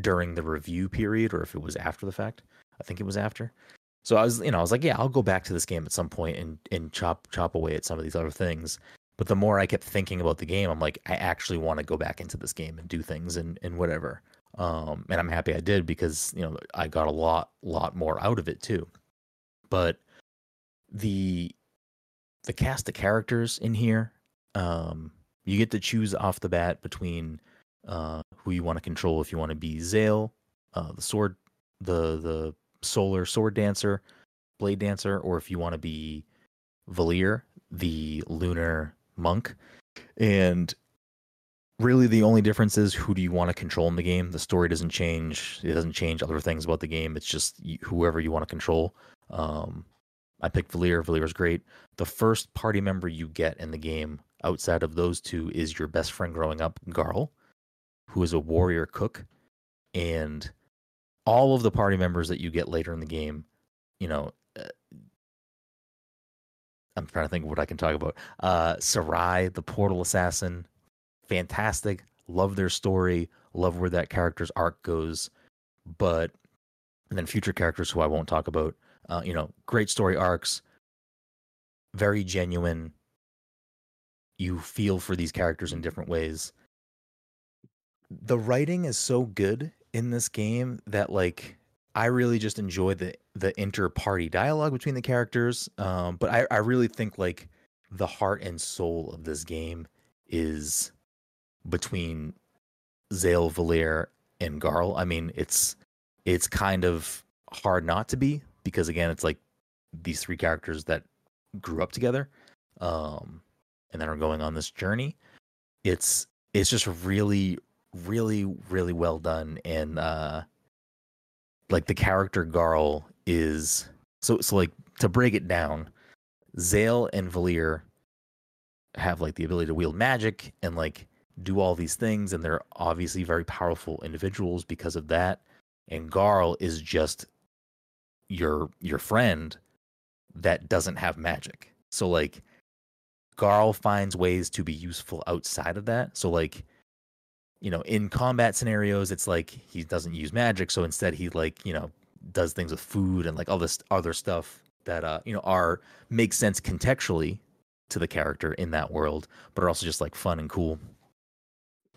during the review period or if it was after the fact. I think it was after. So I was, you know, I was like, yeah, I'll go back to this game at some point and, and chop chop away at some of these other things. But the more I kept thinking about the game, I'm like, I actually want to go back into this game and do things and, and whatever. Um, and I'm happy I did, because, you know, I got a lot, lot more out of it too. But the the cast of characters in here, um, you get to choose off the bat between uh, who you want to control. If you want to be Zale, uh, the sword, the the solar sword dancer, blade dancer, or if you want to be Valere, the lunar monk. And really, the only difference is who do you want to control in the game. The story doesn't change. It doesn't change other things about the game. It's just whoever you want to control. Um, I picked Valere. Valera's great. The first party member you get in the game outside of those two is your best friend growing up, Garl, who is a warrior cook. And all of the party members that you get later in the game, you know, uh, I'm trying to think of what I can talk about. Uh, Sarai, the portal assassin, fantastic. Love their story. Love where that character's arc goes. But and then future characters who I won't talk about. Uh, you know, great story arcs. Very genuine. You feel for these characters in different ways. The writing is so good in this game that, like, I really just enjoy the the inter-party dialogue between the characters. Um, but I, I really think, like, the heart and soul of this game is between Zale, Valere, and Garl. I mean, it's it's kind of hard not to be, because again, it's like these three characters that grew up together, um, and then are going on this journey. It's it's just really, really, really well done. And uh, like the character Garl is so so like to break it down, Zale and Valere have like the ability to wield magic and like do all these things, and they're obviously very powerful individuals because of that. And Garl is just your your friend that doesn't have magic. So like Garl finds ways to be useful outside of that. So like, you know, in combat scenarios, it's like he doesn't use magic, so instead he like, you know, does things with food and like all this other stuff that uh, you know, are makes sense contextually to the character in that world, but are also just like fun and cool.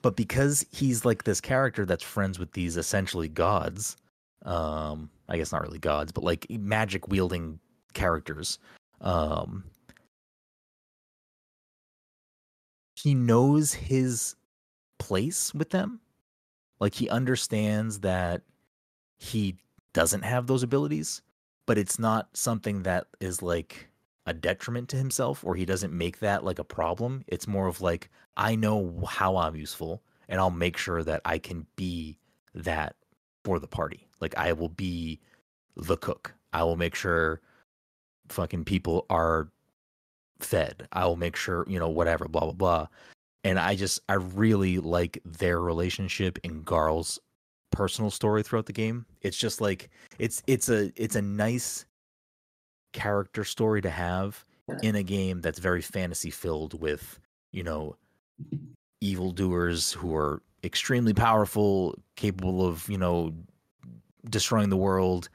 But because he's like this character that's friends with these essentially gods, um, I guess not really gods, but like magic wielding characters, um, he knows his place with them. Like he understands that he doesn't have those abilities, but it's not something that is like a detriment to himself, or he doesn't make that like a problem. It's more of like, I know how I'm useful, and I'll make sure that I can be that for the party. Like I will be the cook. I will make sure fucking people are fed. I will make sure, you know, whatever, blah, blah, blah. And I just, I really like their relationship and Garl's personal story throughout the game. It's just like, it's, it's a, it's a nice character story to have in a game that's very fantasy filled with, you know, evildoers who are extremely powerful, capable of, you know, destroying the world,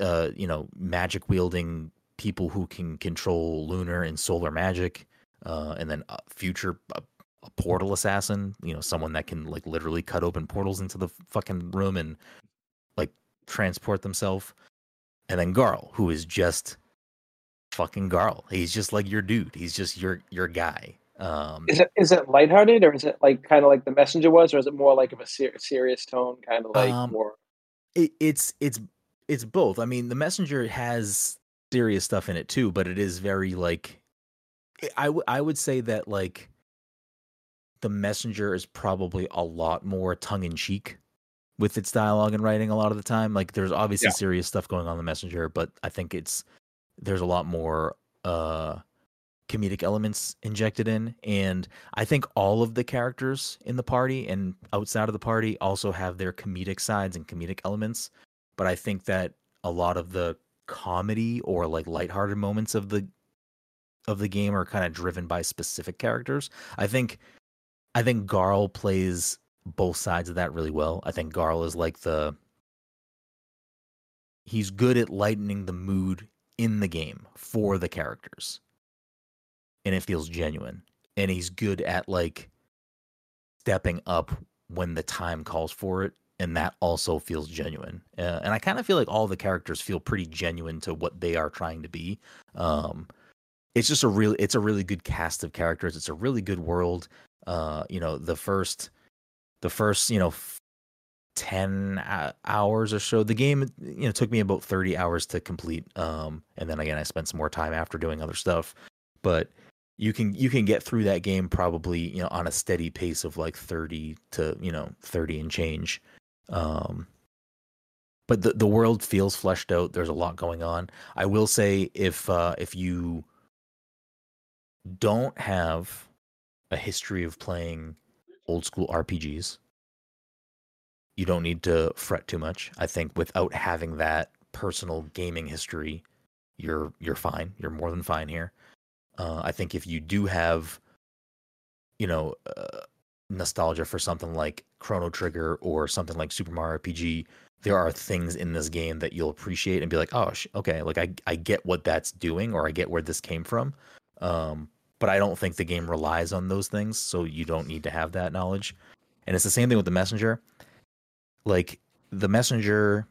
uh, you know, magic wielding people who can control lunar and solar magic, uh, and then a future a, a portal assassin, you know, someone that can like literally cut open portals into the fucking room and like transport themselves. And then Garl, who is just fucking Garl. He's just like your dude. He's just your your guy. Um, is it is it lighthearted, or is it like kind of like The Messenger was, or is it more like of a ser- serious tone, kind of like um, more? It, it's it's it's both. I mean, The Messenger has serious stuff in it too, but it is very like I w- I would say that like The Messenger is probably a lot more tongue in cheek with its dialogue and writing a lot of the time. Like there's obviously yeah. serious stuff going on in The Messenger, but I think it's, there's a lot more uh, comedic elements injected in. And I think all of the characters in the party and outside of the party also have their comedic sides and comedic elements. But I think that a lot of the comedy or like lighthearted moments of the, of the game are kind of driven by specific characters. I think, I think Garl plays both sides of that really well. I think Garl is like the, he's good at lightening the mood in the game for the characters. and it feels genuine. And he's good at like stepping up when the time calls for it, and that also feels genuine. Uh, and I kind of feel like all the characters feel pretty genuine to what they are trying to be. Um, it's just a real, it's a really good cast of characters. It's a really good world. Uh, you know, the first, the first, you know, ten hours or so. The game, you know, took me about thirty hours to complete. Um, and then again, I spent some more time after doing other stuff. But you can you can get through that game probably, you know, on a steady pace of like thirty to, you know, thirty and change. Um, but the the world feels fleshed out. There's a lot going on. I will say if uh, if you don't have a history of playing old school R P Gs, you don't need to fret too much. I think without having that personal gaming history, you're you're fine. You're more than fine here. Uh, I think if you do have, you know, uh, nostalgia for something like Chrono Trigger or something like Super Mario R P G, there are things in this game that you'll appreciate and be like, oh, sh- okay, like I I get what that's doing, or I get where this came from. Um, but I don't think the game relies on those things, so you don't need to have that knowledge. And it's the same thing with The Messenger. Like, The Messenger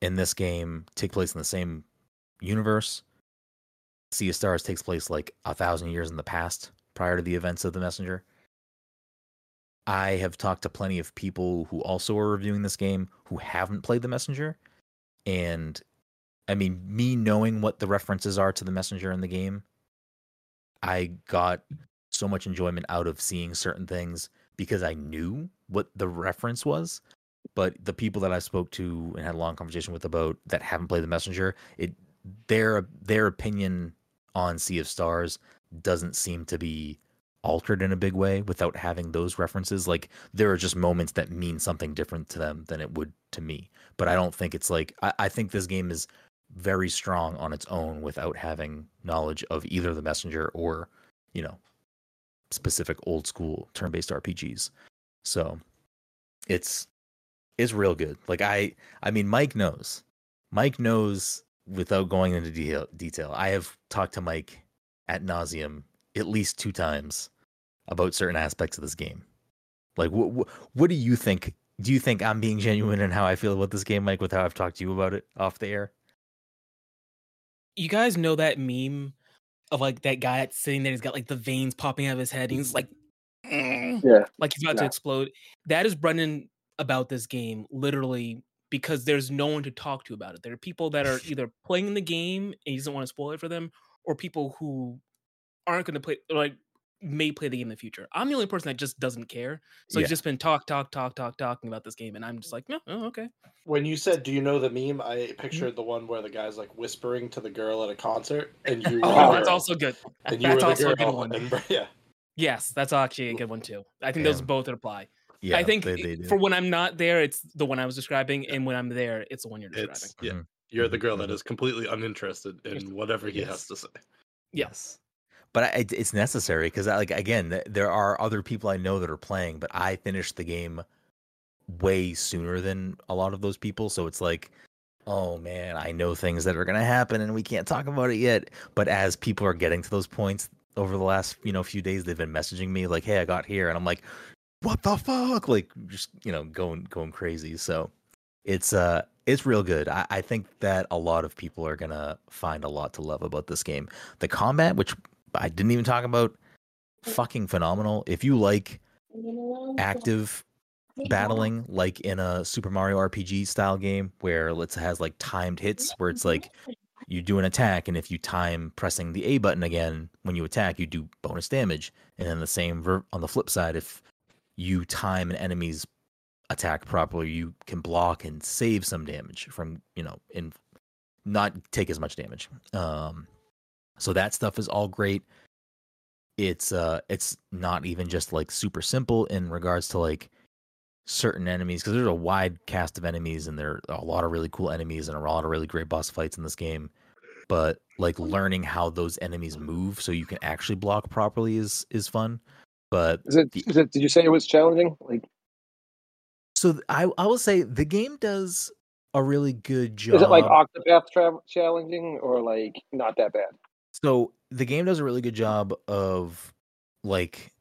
in this game take place in the same universe. Sea of Stars takes place like a thousand years in the past prior to the events of The Messenger. I have talked to plenty of people who also are reviewing this game who haven't played The Messenger. And, I mean, me knowing what the references are to The Messenger in the game, I got so much enjoyment out of seeing certain things because I knew what the reference was. But the people that I spoke to and had a long conversation with about that haven't played The Messenger, it their their opinion on Sea of Stars doesn't seem to be altered in a big way without having those references. Like, there are just moments that mean something different to them than it would to me. But I don't think it's like, I, I think this game is very strong on its own without having knowledge of either The Messenger or, you know, specific old school turn-based R P Gs. So it's it's real good. Like, I I mean, Mike knows. Mike knows without going into detail, detail. I have talked to Mike ad nauseum at least two times about certain aspects of this game. Like, what wh- what do you think? Do you think I'm being genuine in how I feel about this game, Mike, with how I've talked to you about it off the air? You guys know that meme of, like, that guy sitting there, he's got, like, the veins popping out of his head, and he's like, yeah, like he's about nah. to explode. That is Brendan about this game, literally, because there's no one to talk to about it. There are people that are either playing the game and he doesn't want to spoil it for them, or people who aren't going to play, like, may play the game in the future. I'm the only person that just doesn't care. So yeah. It's just been talk, talk, talk, talk, talking about this game, and I'm just like, no, oh, okay. When you said, do you know the meme? I pictured the one where the guy's like whispering to the girl at a concert, and you. oh, were, that's also good. And you that's were the also girl. A good one. And, yeah. Yes, that's actually a good one too. I think Damn. Those both apply. Yeah, I think they, they for when I'm not there, it's the one I was describing, yeah. and when I'm there, it's the one you're describing. It's, yeah, mm-hmm. You're the girl that is completely uninterested in whatever he yes. has to say. Yes. But I, it's necessary because, like, again, there are other people I know that are playing, but I finished the game way sooner than a lot of those people. So it's like, oh, man, I know things that are going to happen and we can't talk about it yet. But as people are getting to those points over the last, you know, few days, they've been messaging me like, hey, I got here. And I'm like, what the fuck? Like, just, you know, going going crazy. So it's uh it's real good. I, I think that a lot of people are going to find a lot to love about this game. The combat, which I didn't even talk about, fucking phenomenal. If you like active battling, like in a Super Mario R P G style game where it has like timed hits, where it's like you do an attack, and if you time pressing the A button again when you attack, you do bonus damage. And then the same ver- on the flip side, if you time an enemy's attack properly, you can block and save some damage from, you know, and not take as much damage. Um, So that stuff is all great. It's uh, it's not even just like super simple in regards to like certain enemies, because there's a wide cast of enemies, and there are a lot of really cool enemies and a lot of really great boss fights in this game. But like learning how those enemies move so you can actually block properly is is fun. But is it, is it, did you say it was challenging? Like, so I I will say the game does a really good job. Is it like Octopath tra- challenging or like not that bad? So the game does a really good job of, like,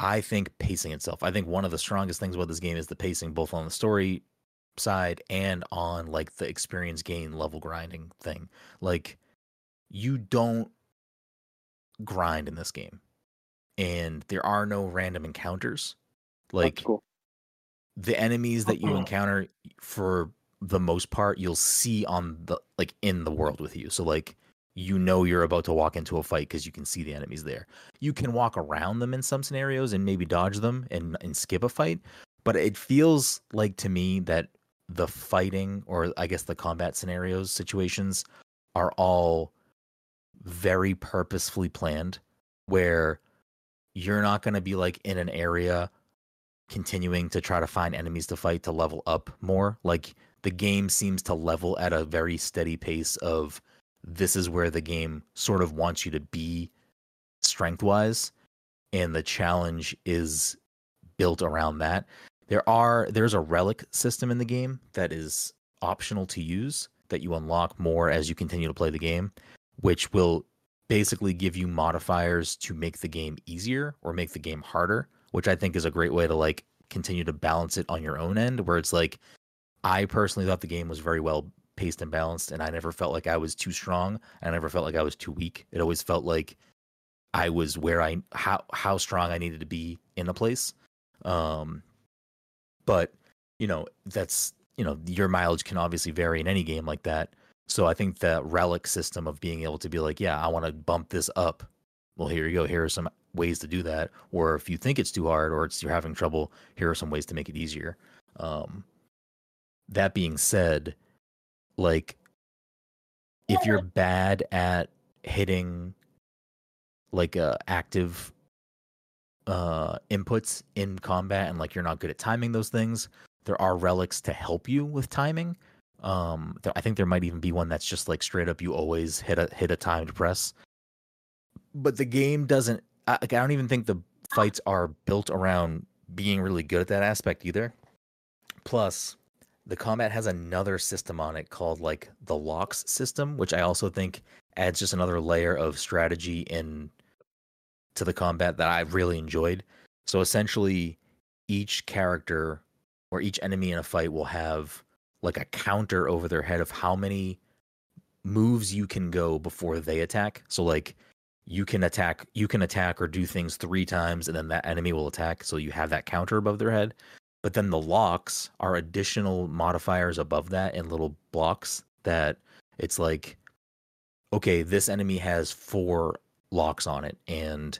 I think, pacing itself. I think one of the strongest things about this game is the pacing, both on the story side and on, like, the experience gain level grinding thing. Like, you don't grind in this game, and there are no random encounters. Like, cool. The enemies that you encounter, for the most part, you'll see on the, like, in the world with you. So, like, you know you're about to walk into a fight because you can see the enemies there. You can walk around them in some scenarios and maybe dodge them and, and skip a fight. But it feels like, to me, that the fighting, or I guess the combat scenarios, situations, are all very purposefully planned, where you're not going to be, like, in an area continuing to try to find enemies to fight to level up more. Like, the game seems to level at a very steady pace of, this is where the game sort of wants you to be strength-wise, and the challenge is built around that. There are there's a relic system in the game that is optional to use, that you unlock more as you continue to play the game, which will basically give you modifiers to make the game easier or make the game harder, which I think is a great way to, like, continue to balance it on your own end, where it's like, I personally thought the game was very well paced and balanced, and I never felt like I was too strong. I never felt like I was too weak. It always felt like I was where I how how strong I needed to be in a place. Um, but you know, that's you know, your mileage can obviously vary in any game like that. So I think the relic system of being able to be like, yeah, I want to bump this up. Well, here you go. Here are some ways to do that. Or if you think it's too hard, or it's you're having trouble, here are some ways to make it easier. Um, that being said, like, if you're bad at hitting, like, uh, active uh, inputs in combat, and, like, you're not good at timing those things, there are relics to help you with timing. Um, there, I think there might even be one that's just, like, straight up you always hit a hit a timed press. But the game doesn't. I, like, I don't even think the fights are built around being really good at that aspect either. Plus, the combat has another system on it called, like, the locks system, which I also think adds just another layer of strategy in to the combat that I really enjoyed. So essentially, each character or each enemy in a fight will have, like, a counter over their head of how many moves you can go before they attack. So, like, you can attack, you can attack or do things three times, and then that enemy will attack. So you have that counter above their head. But then the locks are additional modifiers above that and little blocks that it's like, okay, this enemy has four locks on it, and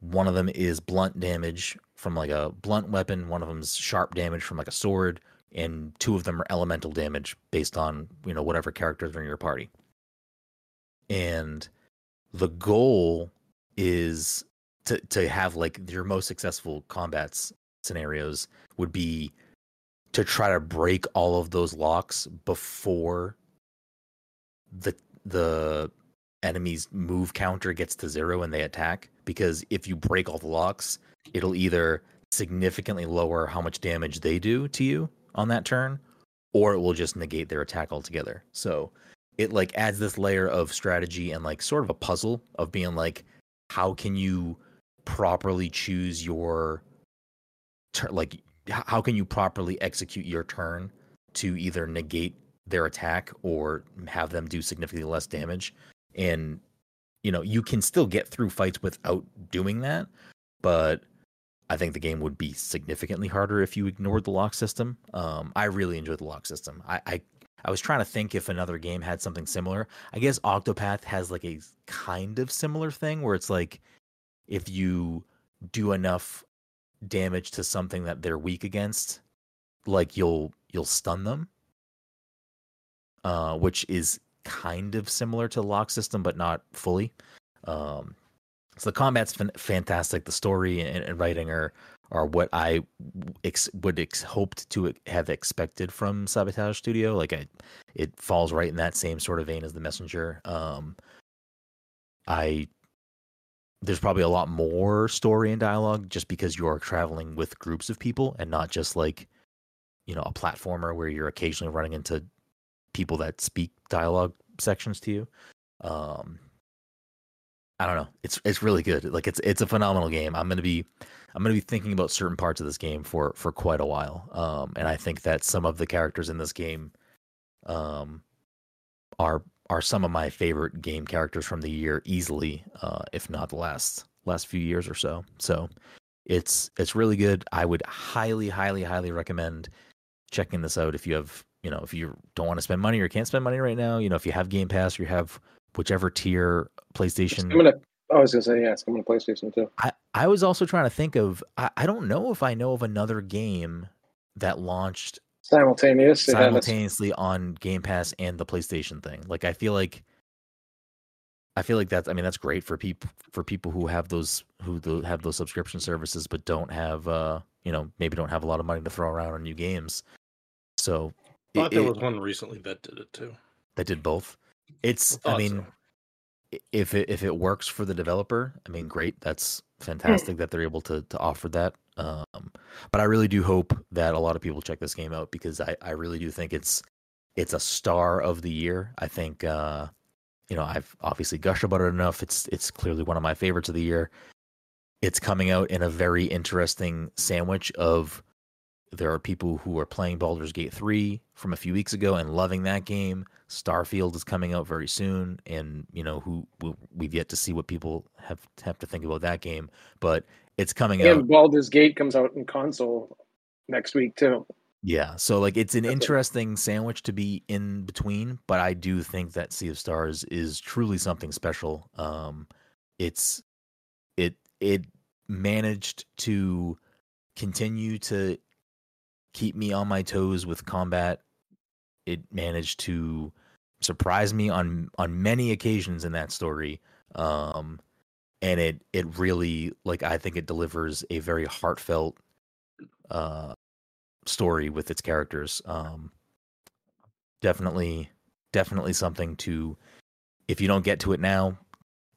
one of them is blunt damage from, like, a blunt weapon. One of them is sharp damage from, like, a sword, and two of them are elemental damage based on, you know, whatever characters are in your party. And the goal is to, to have, like, your most successful combats scenarios would be to try to break all of those locks before the the enemy's move counter gets to zero and they attack, because if you break all the locks, it'll either significantly lower how much damage they do to you on that turn, or it will just negate their attack altogether. So it, like, adds this layer of strategy and, like, sort of a puzzle of being like, how can you properly choose your like how can you properly execute your turn to either negate their attack or have them do significantly less damage. And, you know, you can still get through fights without doing that, but I think the game would be significantly harder if you ignored the lock system. Um, I really enjoyed the lock system. I, I I was trying to think if another game had something similar. I guess Octopath has, like, a kind of similar thing where it's like, if you do enough damage to something that they're weak against, like, you'll you'll stun them, uh which is kind of similar to the lock system but not fully. Um so the combat's fin- fantastic. The story and, and writing are are what I ex- would ex- hoped to have expected from Sabotage Studio. Like, I it falls right in that same sort of vein as The Messenger. um I There's probably a lot more story and dialogue just because you're traveling with groups of people and not just, like, you know, a platformer where you're occasionally running into people that speak dialogue sections to you. Um, I don't know. It's it's really good. Like it's it's a phenomenal game. I'm gonna be I'm gonna be thinking about certain parts of this game for for quite a while. Um, and I think that some of the characters in this game, um, are are some of my favorite game characters from the year easily, uh, if not the last last few years or so. So it's it's really good. I would highly highly highly recommend checking this out if you have you know if you don't want to spend money or can't spend money right now. You know if you have Game Pass or you have whichever tier PlayStation. I'm gonna, I was gonna say yeah, it's coming to PlayStation too. I, I was also trying to think of I, I don't know if I know of another game that launched simultaneous, simultaneously on Game Pass and the PlayStation thing. Like I feel like I feel like that's I mean that's great for people for people who have those who do, have those subscription services but don't have uh you know maybe don't have a lot of money to throw around on new games. So I thought it, there was it, one recently that did it too. That did both. It's, I, I mean, so. if it if it works for the developer, I mean, great. That's fantastic that they're able to to offer that. Um, but I really do hope that a lot of people check this game out because I, I really do think it's it's a star of the year. I think, uh, you know, I've obviously gushed about it enough. It's it's clearly one of my favorites of the year. It's coming out in a very interesting sandwich of there are people who are playing Baldur's Gate three from a few weeks ago and loving that game. Starfield is coming out very soon, and you know who we've yet to see what people have have to think about that game. But it's coming and out. And Baldur's Gate comes out in console next week too. Yeah, so like it's an That's interesting it. sandwich to be in between. But I do think that Sea of Stars is truly something special. Um, it's it it managed to continue to keep me on my toes with combat. It managed to surprise me on on many occasions in that story, um, and it it really like I think it delivers a very heartfelt uh, story with its characters. Um, definitely, definitely something to if you don't get to it now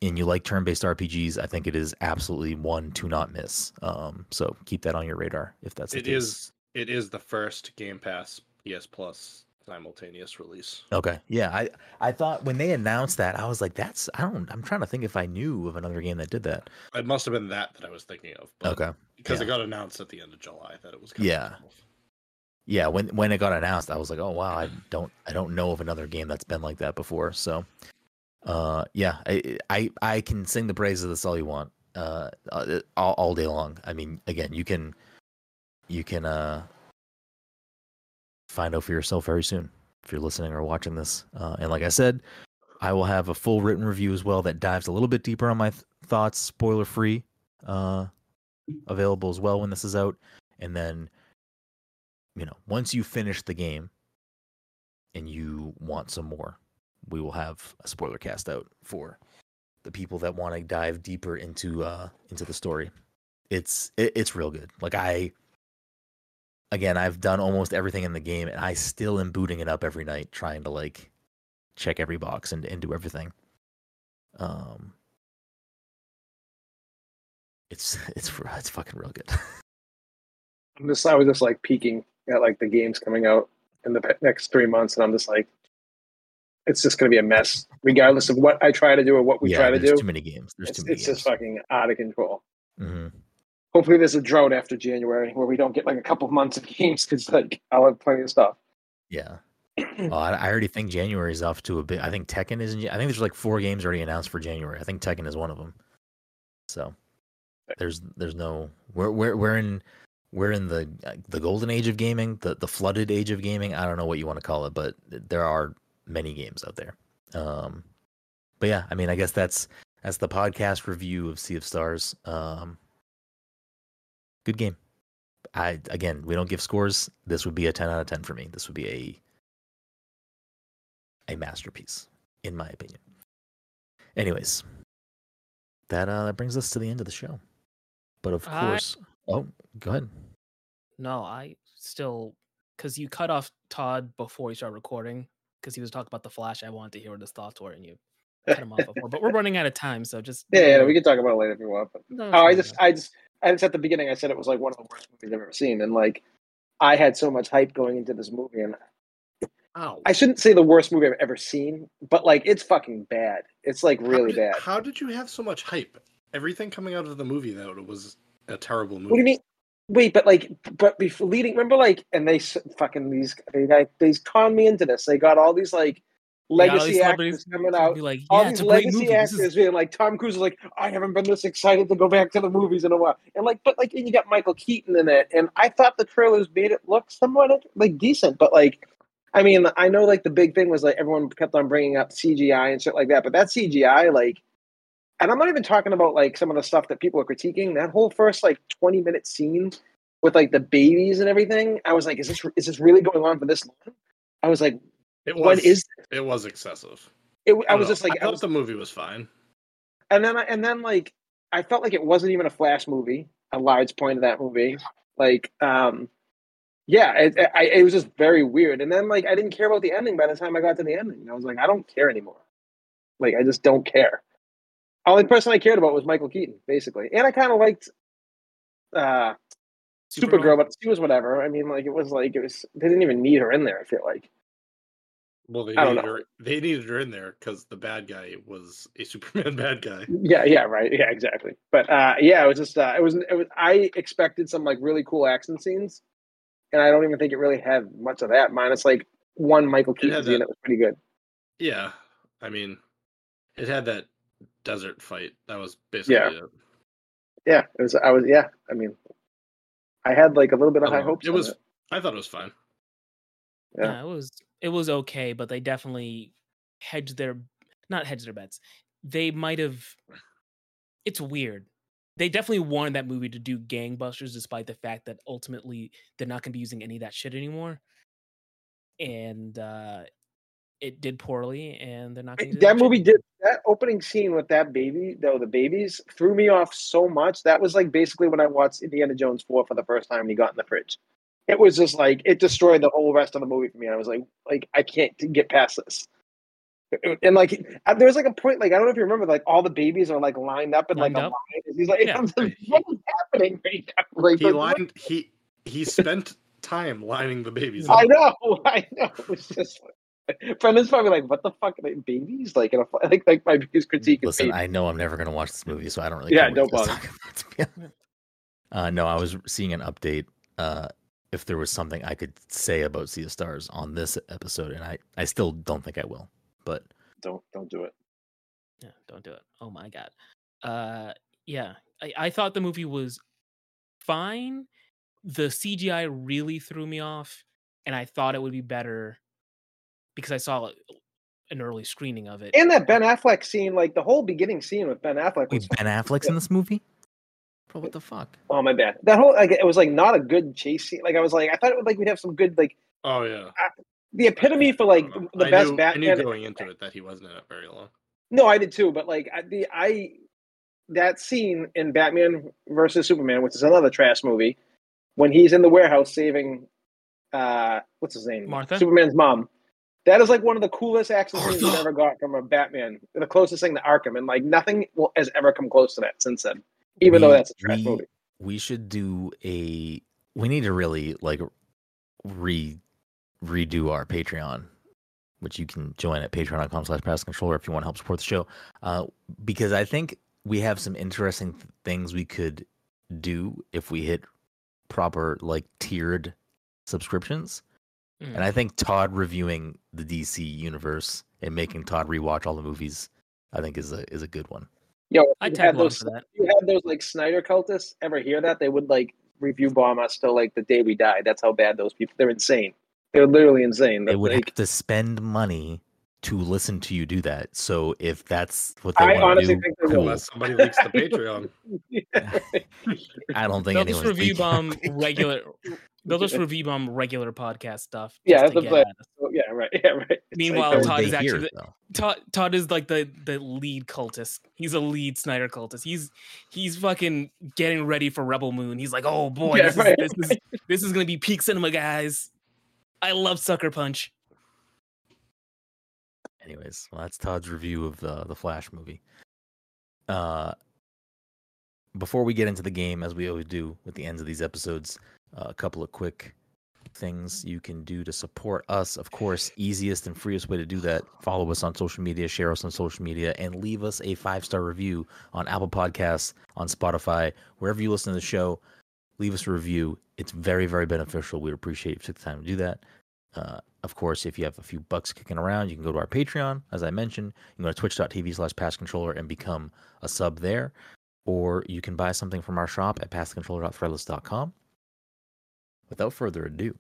and you like turn-based R P Gs, I think it is absolutely one to not miss. Um, so keep that on your radar if that's it the case. is. It is the first Game Pass P S Plus simultaneous release. Okay, yeah, I, I thought when they announced that, I was like, that's I don't. I'm trying to think if I knew of another game that did that. It must have been that that I was thinking of. But okay, because yeah. it got announced at the end of July that it was coming. Yeah, out. yeah. When when it got announced, I was like, oh wow, I don't I don't know of another game that's been like that before. So, uh, yeah, I I, I can sing the praises of this all you want, uh, all, all day long. I mean, again, you can. You can uh, find out for yourself very soon if you're listening or watching this. Uh, and like I said, I will have a full written review as well that dives a little bit deeper on my th- thoughts, spoiler-free, uh, available as well when this is out. And then, you know, once you finish the game and you want some more, we will have a spoiler cast out for the people that want to dive deeper into uh, into the story. It's it, it's real good. Like I. Again, I've done almost everything in the game, and I still am booting it up every night, trying to like check every box and, and do everything. Um, it's it's it's fucking real good. I'm just I was just like peeking at like the games coming out in the next three months, and I'm just like, it's just gonna be a mess, regardless of what I try to do or what we yeah, try to do. There's too many games. There's it's, too many. It's games. Just fucking out of control. Mm-hmm. Hopefully there's a drought after January where we don't get like a couple months of games because like I'll have plenty of stuff. Yeah, well, I already think January is off to a bit. I think Tekken is. In, I think there's like four games already announced for January. I think Tekken is one of them. So there's there's no we're we're we're in we're in the the golden age of gaming, the the flooded age of gaming. I don't know what you want to call it, but there are many games out there. Um, but yeah, I mean, I guess that's that's the podcast review of Sea of Stars. Um. Good game. I again, we don't give scores. This would be a ten out of ten for me. This would be a a masterpiece, in my opinion. Anyways, that uh, that brings us to the end of the show. But of I... course, oh, go ahead. No, I still because you cut off Todd before you started recording because he was talking about the Flash. I wanted to hear what his thoughts were, and you cut him off before. But we're running out of time, so just yeah, yeah we can talk about it later if you want. But... No, oh, I just, I just. And it's at the beginning, I said it was like one of the worst movies I've ever seen. And like, I had so much hype going into this movie. And Ow. I shouldn't say the worst movie I've ever seen, but like it's fucking bad. It's like really how did, bad. How did you have so much hype? Everything coming out of the movie though was a terrible movie. What do you mean? Wait, but like, but before leading, remember like, and they fucking these they they conned me into this. They got all these like legacy these actors coming out. Like, yeah, all these legacy actors is... being like, Tom Cruise is like, I haven't been this excited to go back to the movies in a while. And like, but like, and you got Michael Keaton in it. And I thought the trailers made it look somewhat like decent, but like, I mean, I know like the big thing was like everyone kept on bringing up C G I and shit like that, but that C G I like. And I'm not even talking about, like, some of the stuff that people are critiquing. That whole first, like, twenty-minute scene with, like, the babies and everything, I was like, is this is this really going on for this long? I was like, it was, what is this? It was excessive. It, I, I was know. just like... I, I thought was, the movie was fine. And then, and then, like, I felt like it wasn't even a Flash movie, a large point of that movie. Like, um, yeah, it, I, it was just very weird. And then, like, I didn't care about the ending by the time I got to the ending. I was like, I don't care anymore. Like, I just don't care. Only person I cared about was Michael Keaton, basically, and I kind of liked uh, Supergirl, Supergirl, but she was whatever. I mean, like it was like it was. They didn't even need her in there. I feel like. Well, they I needed her. They needed her in there because the bad guy was a Superman bad guy. Yeah, yeah, right, yeah, exactly. But uh, yeah, it was just uh, it was it was. I expected some like really cool action scenes, and I don't even think it really had much of that. Minus like one Michael Keaton scene that was pretty good. Yeah, I mean, it had that. Desert fight. That was basically yeah. it. Yeah, it was. I was. Yeah, I mean, I had like a little bit of high know. hopes. It was. It. I thought it was fine. Yeah. yeah, it was. It was okay, but they definitely hedged their not hedged their bets. They might have. It's weird. They definitely wanted that movie to do gangbusters, despite the fact that ultimately they're not going to be using any of that shit anymore. And uh it did poorly, and they're not going to do that. That movie did. That opening scene with that baby, though, the babies, threw me off so much. That was, like, basically when I watched Indiana Jones four for the first time and he got in the fridge. It was just, like, it destroyed the whole rest of the movie for me. And I was like, like I can't get past this. And, like, there was, like, a point, like, I don't know if you remember, like, all the babies are, like, lined up in, lined like, up. a line. He's like, yeah. like, what is happening right now? Like, he, like, lined, he, he spent time lining the babies up. I know, I know. It was just... Brendan's probably like, what the fuck are they, babies? Like, in a, like, like my biggest critique Listen, is Listen, I know I'm never going to watch this movie, so I don't really yeah, care don't what bother. About, uh, no, I was seeing an update uh, if there was something I could say about Sea of Stars on this episode, and I, I still don't think I will, but... Don't don't do it. Yeah, don't do it. Oh, my God. Uh, yeah, I, I thought the movie was fine. The C G I really threw me off, and I thought it would be better... because I saw an early screening of it. And that Ben Affleck scene, like the whole beginning scene with Ben Affleck. Was Wait, Ben Affleck's yeah. in this movie? Bro, what the fuck? Oh, my bad. That whole, like, it was like not a good chase scene. Like, I was like, I thought it would, like, we'd have some good, like, oh, yeah. Uh, the epitome for, like, the I best knew, Batman. I knew going into it that he wasn't in it very long. No, I did too, but, like, I, the, I, that scene in Batman versus Superman, which is another trash movie, when he's in the warehouse saving, uh, what's his name? Martha? Superman's mom. That is like one of the coolest action scenes I've ever got from a Batman. The closest thing to Arkham, and like nothing will, has ever come close to that since then. Even we, though that's a trash we, movie, we should do a. We need to really like re redo our Patreon, which you can join at patreon dot com slash pass controller if you want to help support the show. Uh, because I think we have some interesting th- things we could do if we hit proper like tiered subscriptions. And I think Todd reviewing the D C universe and making Todd rewatch all the movies, I think is a is a good one. Yo, I had those. That. You had those like Snyder cultists ever hear that? They would like review bomb us till like the day we die. That's how bad those people. They're insane. They're literally insane. They, they would like, have to spend money to listen to you do that. So if that's what they I want to do, think cool. Unless somebody leaks the Patreon. Yeah. I don't think anyone's review bomb regular. They'll just review bomb regular podcast stuff. Yeah, that's the yeah, right, yeah, right. Meanwhile, like, Todd is actually here, the, Todd. Todd is like the, the lead cultist. He's a lead Snyder cultist. He's he's fucking getting ready for Rebel Moon. He's like, oh boy, yeah, this, right, is, this right. is this is gonna be peak cinema, guys. I love Sucker Punch. Anyways, well, that's Todd's review of the the Flash movie. Uh, before we get into the game, as we always do with the ends of these episodes. Uh, a couple of quick things you can do to support us. Of course, easiest and freest way to do that, follow us on social media, share us on social media, and leave us a five-star review on Apple Podcasts, on Spotify, wherever you listen to the show. Leave us a review. It's very, very beneficial. We appreciate if you took the time to do that. Uh, of course, if you have a few bucks kicking around, you can go to our Patreon, as I mentioned. You can go to twitch.tv slash passcontroller and become a sub there. Or you can buy something from our shop at pass the controller dot threadless dot com. Without further ado,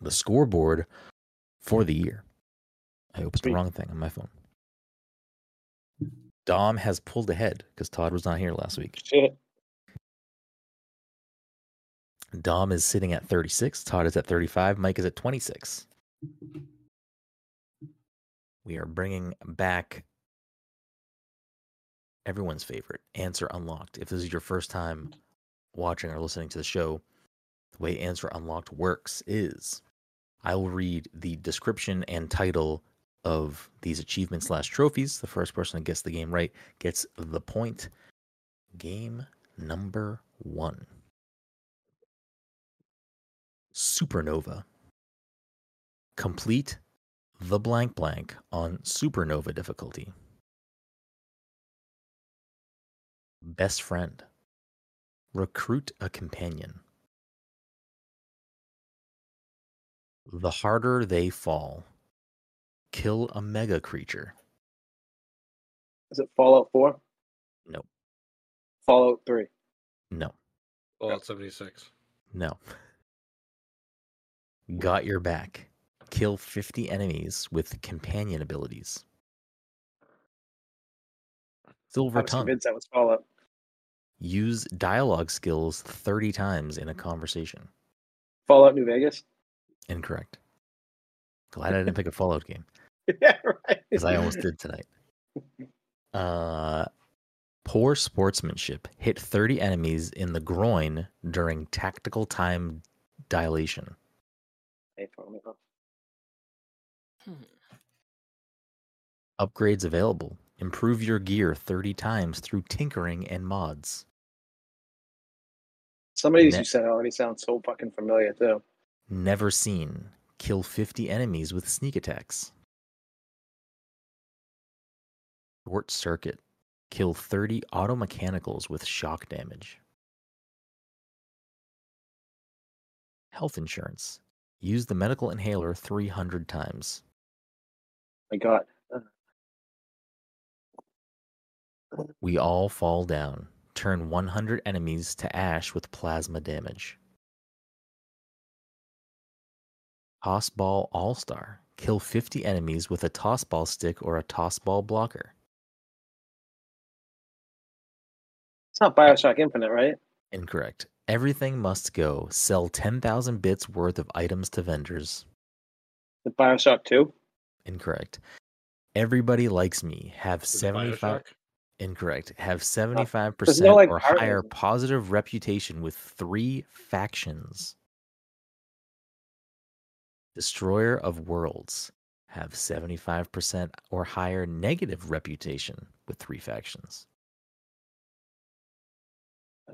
the scoreboard for the year. I opened Sweet. the wrong thing on my phone. Dom has pulled ahead because Todd was not here last week. Shit. Dom is sitting at thirty-six. Todd is at thirty-five. Mike is at twenty-six. We are bringing back everyone's favorite, Answer Unlocked. If this is your first time watching or listening to the show, the way Answer Unlocked works is I will read the description and title of these achievements slash trophies. The first person that gets the game right gets the point. Game number one. Supernova. Complete the blank blank on Supernova difficulty. Best friend. Recruit a companion. The harder they fall. Kill a mega creature. Is it Fallout four? No. Fallout three? No. Fallout seventy-six? No. Got your back. Kill fifty enemies with companion abilities. Silver Tongue. I was convinced that was Fallout. Use dialogue skills thirty times in a conversation. Fallout New Vegas? Incorrect. Glad I didn't pick a Fallout game. Yeah, right. Because I almost did tonight. Uh, poor sportsmanship. Hit thirty enemies in the groin during tactical time dilation. Hmm. Upgrades available. Improve your gear thirty times through tinkering and mods. Some of these you said already sound so fucking familiar too. Never seen. Kill fifty enemies with sneak attacks. Short circuit. Kill thirty auto mechanicals with shock damage. Health insurance. Use the medical inhaler three hundred times. My God. We all fall down. Turn one hundred enemies to ash with plasma damage. Tossball All-Star. Kill fifty enemies with a tossball stick or a tossball blocker. It's not Bioshock Infinite, right? Incorrect. Everything must go. Sell ten thousand bits worth of items to vendors. The Bioshock two? Incorrect. Everybody likes me. Have seventy-five... Incorrect. Have seventy-five percent no, like, or higher Ireland. Positive reputation with three factions. Destroyer of Worlds. Have seventy-five percent or higher negative reputation with three factions.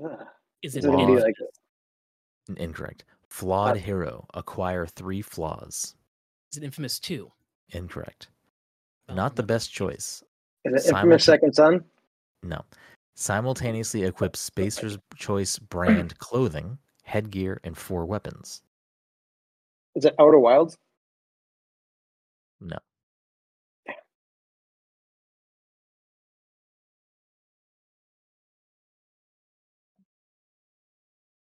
Uh. Is it going to be like this? Incorrect. Flawed uh, hero. Acquire three flaws. Is it Infamous two? Incorrect. Um, Not the best choice. Is it Simultan- Infamous Second Son? No. Simultaneously equip Spacer's Choice brand clothing, headgear, and four weapons. Is it Outer Wilds? No.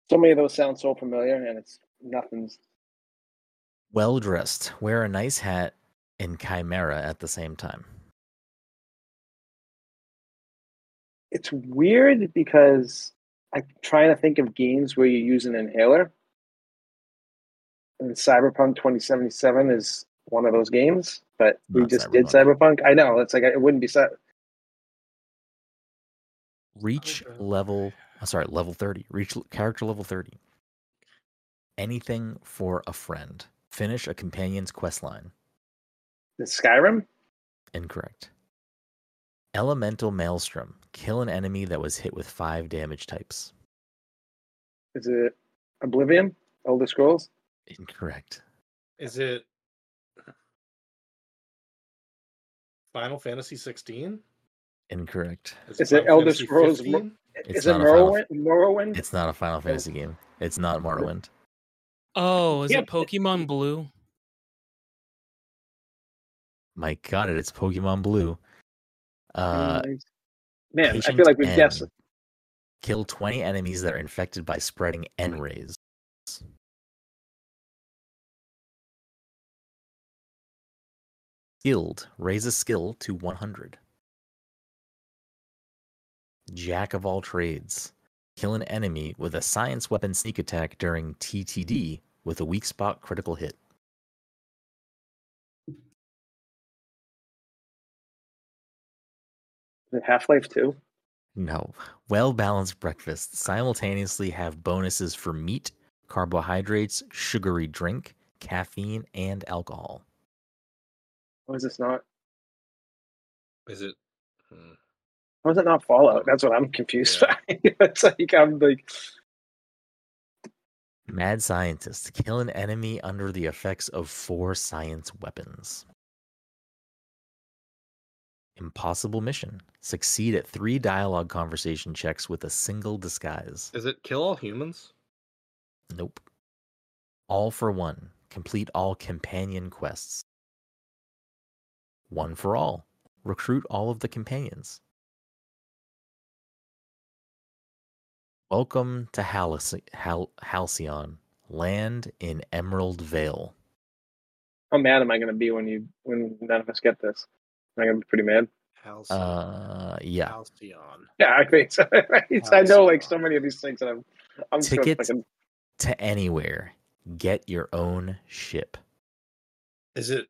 So many of those sound so familiar, and it's nothing's... Well-dressed. Wear a nice hat and chimera at the same time. It's weird because I'm trying to think of games where you use an inhaler. And Cyberpunk twenty seventy-seven is one of those games, but Not we just Cyberpunk. did Cyberpunk. I know. It's like, it wouldn't be... Cy- Reach okay. level... I'm sorry, level thirty. Reach character level thirty. Anything for a friend. Finish a companion's quest line. The Skyrim? Incorrect. Elemental Maelstrom. Kill an enemy that was hit with five damage types. Is it Oblivion? Elder Scrolls? Incorrect. Is it Final Fantasy sixteen? Incorrect. Is it, is it Elder Scrolls? Mo- is it Morrowind? Morrowind? It's not a Final Fantasy game. It's not Morrowind. Oh, is yeah. it Pokemon Blue? My God, it's Pokemon Blue. Uh, Man, I feel like we guessed. Kill twenty enemies that are infected by spreading N-rays. Skilled. Raise a skill to one hundred. Jack of all trades. Kill an enemy with a science weapon sneak attack during T T D with a weak spot critical hit. Half-Life two? No. Well-balanced breakfast. Simultaneously have bonuses for meat, carbohydrates, sugary drink, caffeine, and alcohol. What is this not? Is it? Hmm. How is it not Fallout? That's what I'm confused yeah. by. It's like, I'm like... Mad scientist. Kill an enemy under the effects of four science weapons. Impossible mission. Succeed at three dialogue conversation checks with a single disguise. Is it kill all humans? Nope. All for one. Complete all companion quests. One for all. Recruit all of the companions. Welcome to Halcy- Hal- Halcyon. Land in Emerald Vale. How mad am I going to be when you when none of us get this? I'm gonna be pretty mad. Halcyon. Uh, yeah. Halcyon. Yeah, I think so. I know like so many of these things that I'm. I'm Tickets so fucking... to anywhere. Get your own ship. Is it?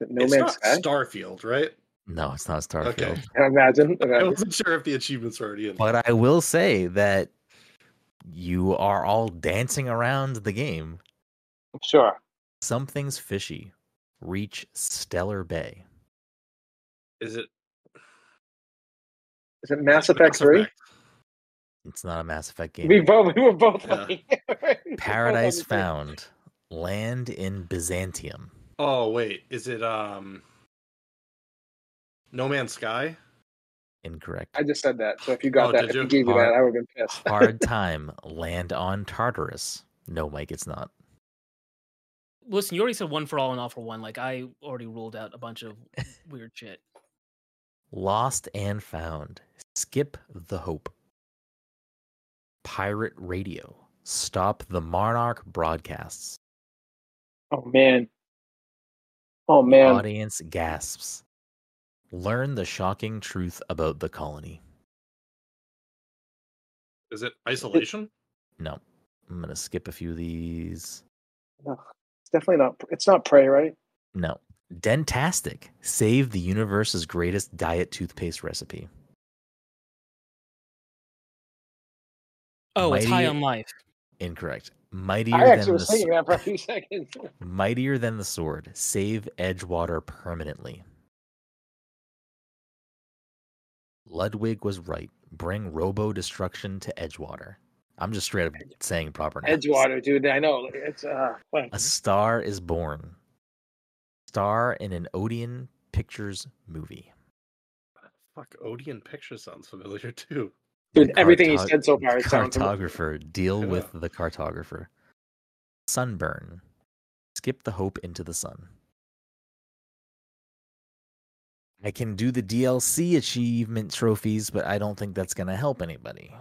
No it's Man's not Sky? Starfield, right? No, it's not Starfield. Okay. I imagine. imagine. I wasn't sure if the achievements were already in. But I will say that you are all dancing around the game. Sure. Something's fishy. Reach Stellar Bay. Is it? Is it Mass Effect three? It's not a Mass Effect game. We both we were both yeah. like Paradise Found. Land in Byzantium. Oh wait, is it um No Man's Sky? Incorrect. I just said that. So if you got oh, that, if you gave me that, I would have been pissed. Hard time. Land on Tartarus. No, Mike, it's not. Listen, you already said one for all and all for one. Like, I already ruled out a bunch of weird shit. Lost and found. Skip the Hope. Pirate radio. Stop the Monarch broadcasts. Oh, man. Oh, man. Audience gasps. Learn the shocking truth about the colony. Is it Isolation? No. I'm going to skip a few of these. Ugh. Definitely not. It's not Prey, right? No. Dentastic. Save the universe's greatest diet toothpaste recipe. Oh, Mightier, it's High on Life. Incorrect. Mightier I actually than was the thinking that for a few seconds. Mightier than the sword. Save Edgewater permanently. Ludwig was right. Bring robo destruction to Edgewater. I'm just straight up saying proper names. Edgewater, dude. I know. It's uh, A Star is Born. Star in an Odeon Pictures movie. Fuck, Odeon Pictures sounds familiar, too. Dude, everything cartog- he said so far is Cartographer. Deal yeah. with the cartographer. Sunburn. Skip the hope into the sun. I can do the D L C achievement trophies, but I don't think that's going to help anybody.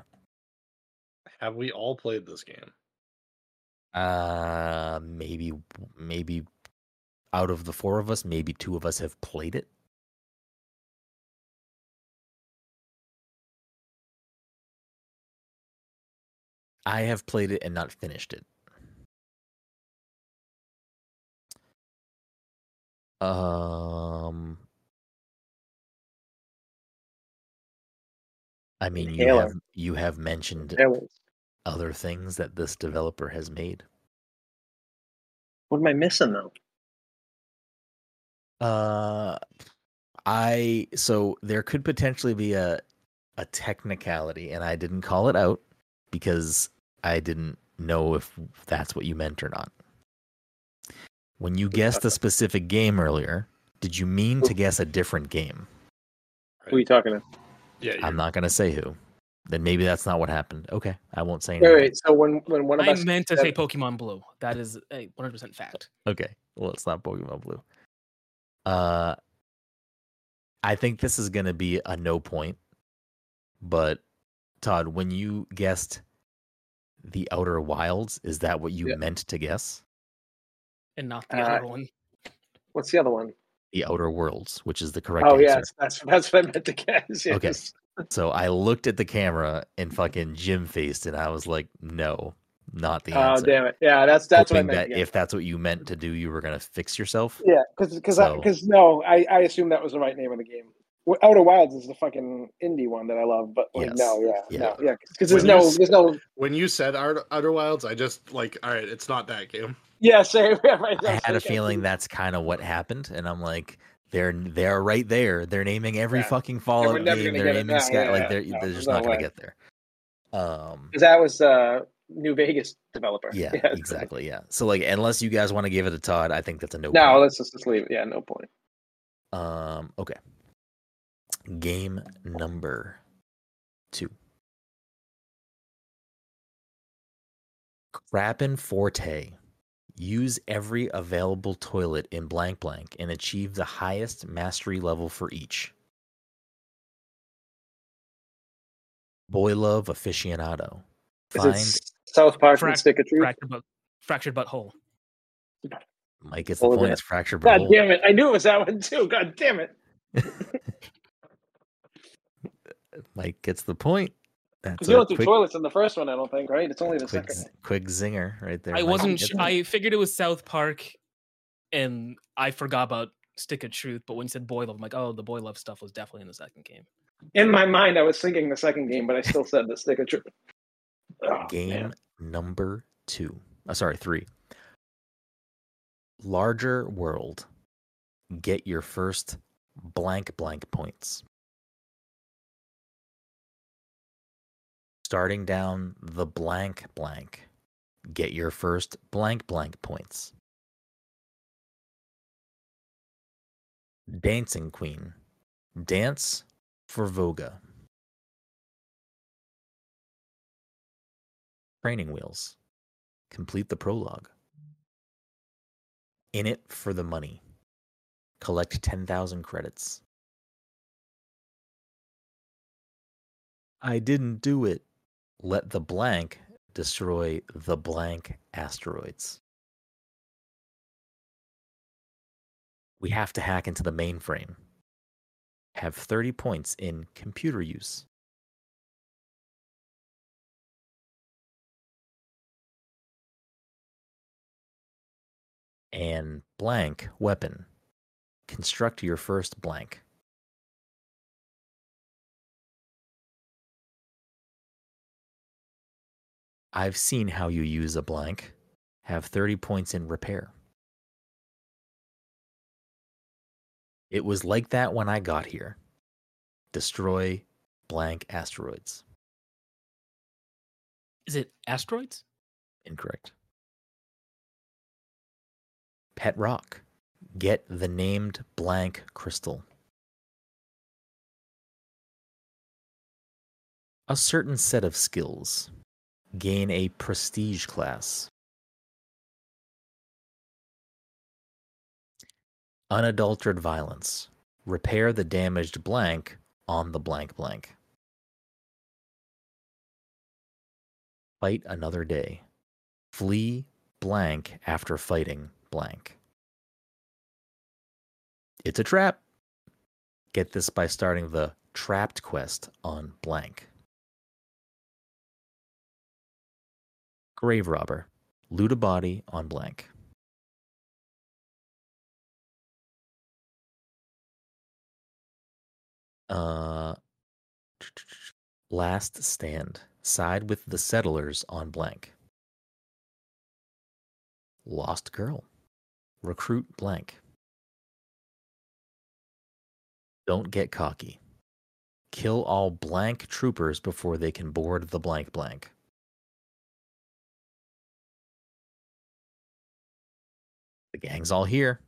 Have we all played this game? Uh, maybe, maybe out of the four of us, maybe two of us have played it. I have played it and not finished it. Um, I mean, you have, you have mentioned other things that this developer has made. What am I missing though? Uh, I so there could potentially be a a technicality, and I didn't call it out because I didn't know if that's what you meant or not. When you guessed a specific game earlier, did you mean to guess a different game? Who are you talking to? Yeah, I'm not going to say who. Then maybe that's not what happened. Okay, I won't say anything. Wait, wait, so when, when one of I us meant to said... say Pokemon Blue. That is a one hundred percent fact. Okay, well, it's not Pokemon Blue. Uh, I think this is going to be a no point. But, Todd, when you guessed The Outer Wilds, is that what you yeah. meant to guess? And not the uh, other one. What's the other one? The Outer Worlds, which is the correct oh, answer. Oh, yes, that's, that's what I meant to guess. Yes. Okay. So I looked at the camera and fucking Jim faced, and I was like, "No, not the answer." Oh damn it! Yeah, that's that's Hoping what I meant. That yeah. If that's what you meant to do, you were gonna fix yourself. Yeah, because because so. no, I I assumed that was the right name of the game. Outer Wilds is the fucking indie one that I love, but like, yes. no, yeah, yeah, no, yeah, because there's when no, there's no. When you said Outer Wilds, I just like, all right, it's not that game. Yeah, same. Right, I had like, a feeling that's kind of what happened, and I'm like. They're they're right there. They're naming every yeah. fucking Fallout game. They're naming Sky. Yeah, like yeah. they're no, they're just no not way. gonna get there. Um, because that was uh, New Vegas developer. Yeah, yeah, exactly. Yeah. So like, unless you guys want to give it to Todd, I think that's a no. No, point. let's just, just leave it. Yeah, no point. Um. Okay. Game number two. Crappin' Forte. Use every available toilet in blank blank and achieve the highest mastery level for each. Boy love aficionado. Find is it South Park fract- and stick a truth? Fractured, but- fractured butthole. Mike gets the point. It's fractured butthole. God damn it. I knew it was that one too. God damn it. Mike gets the point. Because you don't do quick, toilets in the first one, I don't think, right? It's only the quick, second. Quick zinger right there. I Mike wasn't. Sh- I figured it was South Park, and I forgot about Stick of Truth. But when you said Boy Love, I'm like, oh, the Boy Love stuff was definitely in the second game. In my mind, I was thinking the second game, but I still said the Stick of Truth. Oh, game man. number two. Oh, sorry, three. Larger world. Get your first blank blank points. Starting down the blank blank. Get your first blank blank points. Dancing Queen. Dance for Voga. Training Wheels. Complete the prologue. In It for the Money. Collect ten thousand credits. I didn't do it. Let the blank destroy the blank asteroids. We have to hack into the mainframe. Have thirty points in computer use. And blank weapon. Construct your first blank. I've seen how you use a blank. Have thirty points in repair. It was like that when I got here. Destroy blank asteroids. Is it asteroids? Incorrect. Pet rock. Get the named blank crystal. A certain set of skills. Gain a prestige class. Unadulterated violence. Repair the damaged blank on the blank blank. Fight another day. Flee blank after fighting blank. It's a trap. Get this by starting the trapped quest on blank. Grave robber. Loot a body on blank. Uh, last stand. Side with the settlers on blank. Lost girl. Recruit blank. Don't get cocky. Kill all blank troopers before they can board the blank blank. The gang's all here.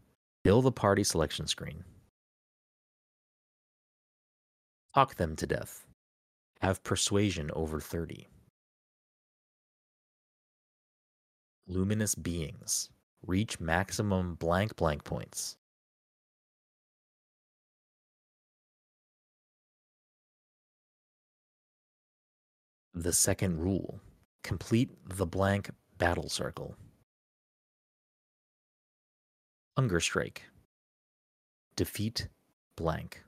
Kill the party selection screen. Talk them to death. Have persuasion over thirty. Luminous beings. Reach maximum blank blank points. The second rule. Complete the blank battle circle. Hunger strike. Defeat blank.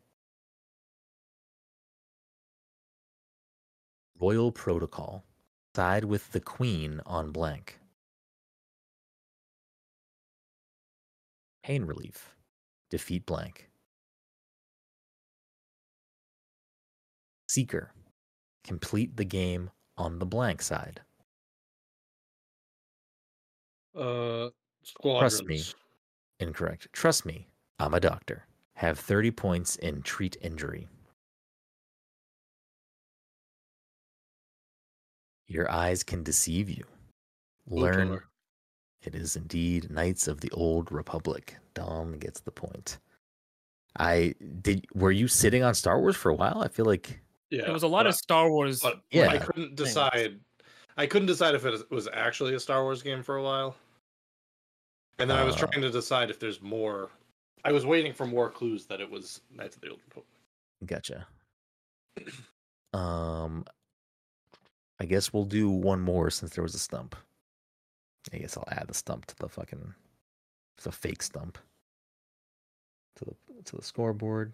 Royal protocol. Side with the queen on blank. Pain relief. Defeat blank. Seeker. Complete the game on the blank side. Uh, squadrons. Trust me. Incorrect. Trust me, I'm a doctor. Have thirty points in treat injury. Your eyes can deceive you. Learn. Blue color. It is indeed Knights of the Old Republic. Dom gets the point. I did. Were you sitting on Star Wars for a while? I feel like. Yeah, it was a lot of I, Star Wars. But yeah, I couldn't decide. I couldn't decide if it was actually a Star Wars game for a while. And then uh, I was trying to decide if there's more. I was waiting for more clues that it was Knights of the Old Republic. Gotcha. um, I guess we'll do one more since there was a stump. I guess I'll add the stump to the fucking, the fake stump. To the to the scoreboard.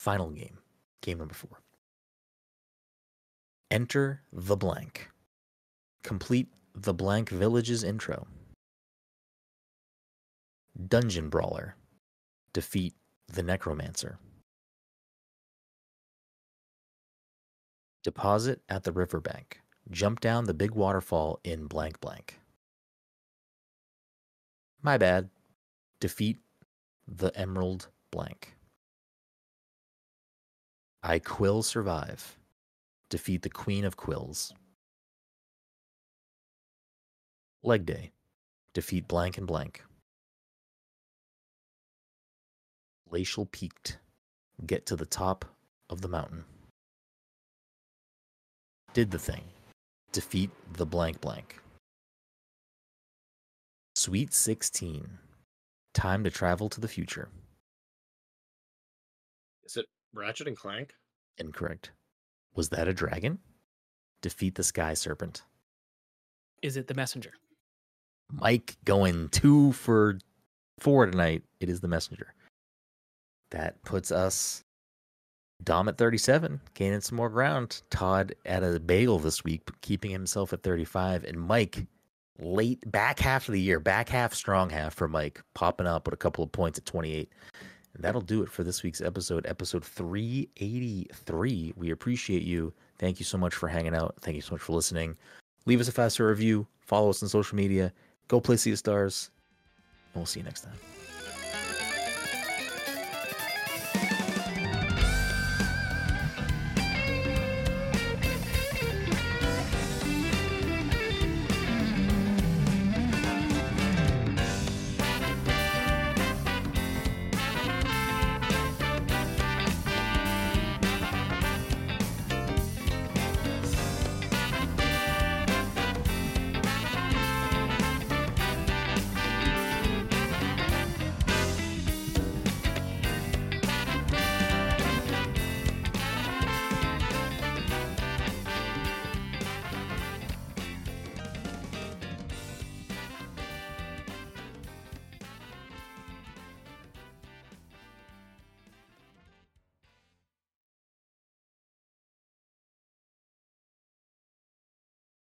Final game, game number four. Enter the blank. Complete the blank village's intro. Dungeon brawler. Defeat the necromancer. Deposit at the riverbank. Jump down the big waterfall in blank blank. My bad. Defeat the emerald blank. I Quill Survive. Defeat the Queen of Quills. Leg Day. Defeat blank and blank. Glacial Peaked. Get to the top of the mountain. Did the thing. Defeat the blank blank. Sweet sixteen. Time to travel to the future. Is it Ratchet and Clank? Incorrect. Was that a dragon? Defeat the Sky Serpent. Is it The Messenger? Mike going two for four tonight. It is The Messenger. That puts us Dom at thirty-seven, gaining some more ground. Todd at a bagel this week, keeping himself at thirty-five. And Mike, late back half of the year, back half, strong half for Mike, popping up with a couple of points at twenty-eight. That'll do it for this week's episode, episode three eighty-three. We appreciate you. Thank you so much for hanging out. Thank you so much for listening. Leave us a five-star review. Follow us on social media. Go play Sea of Stars. And we'll see you next time.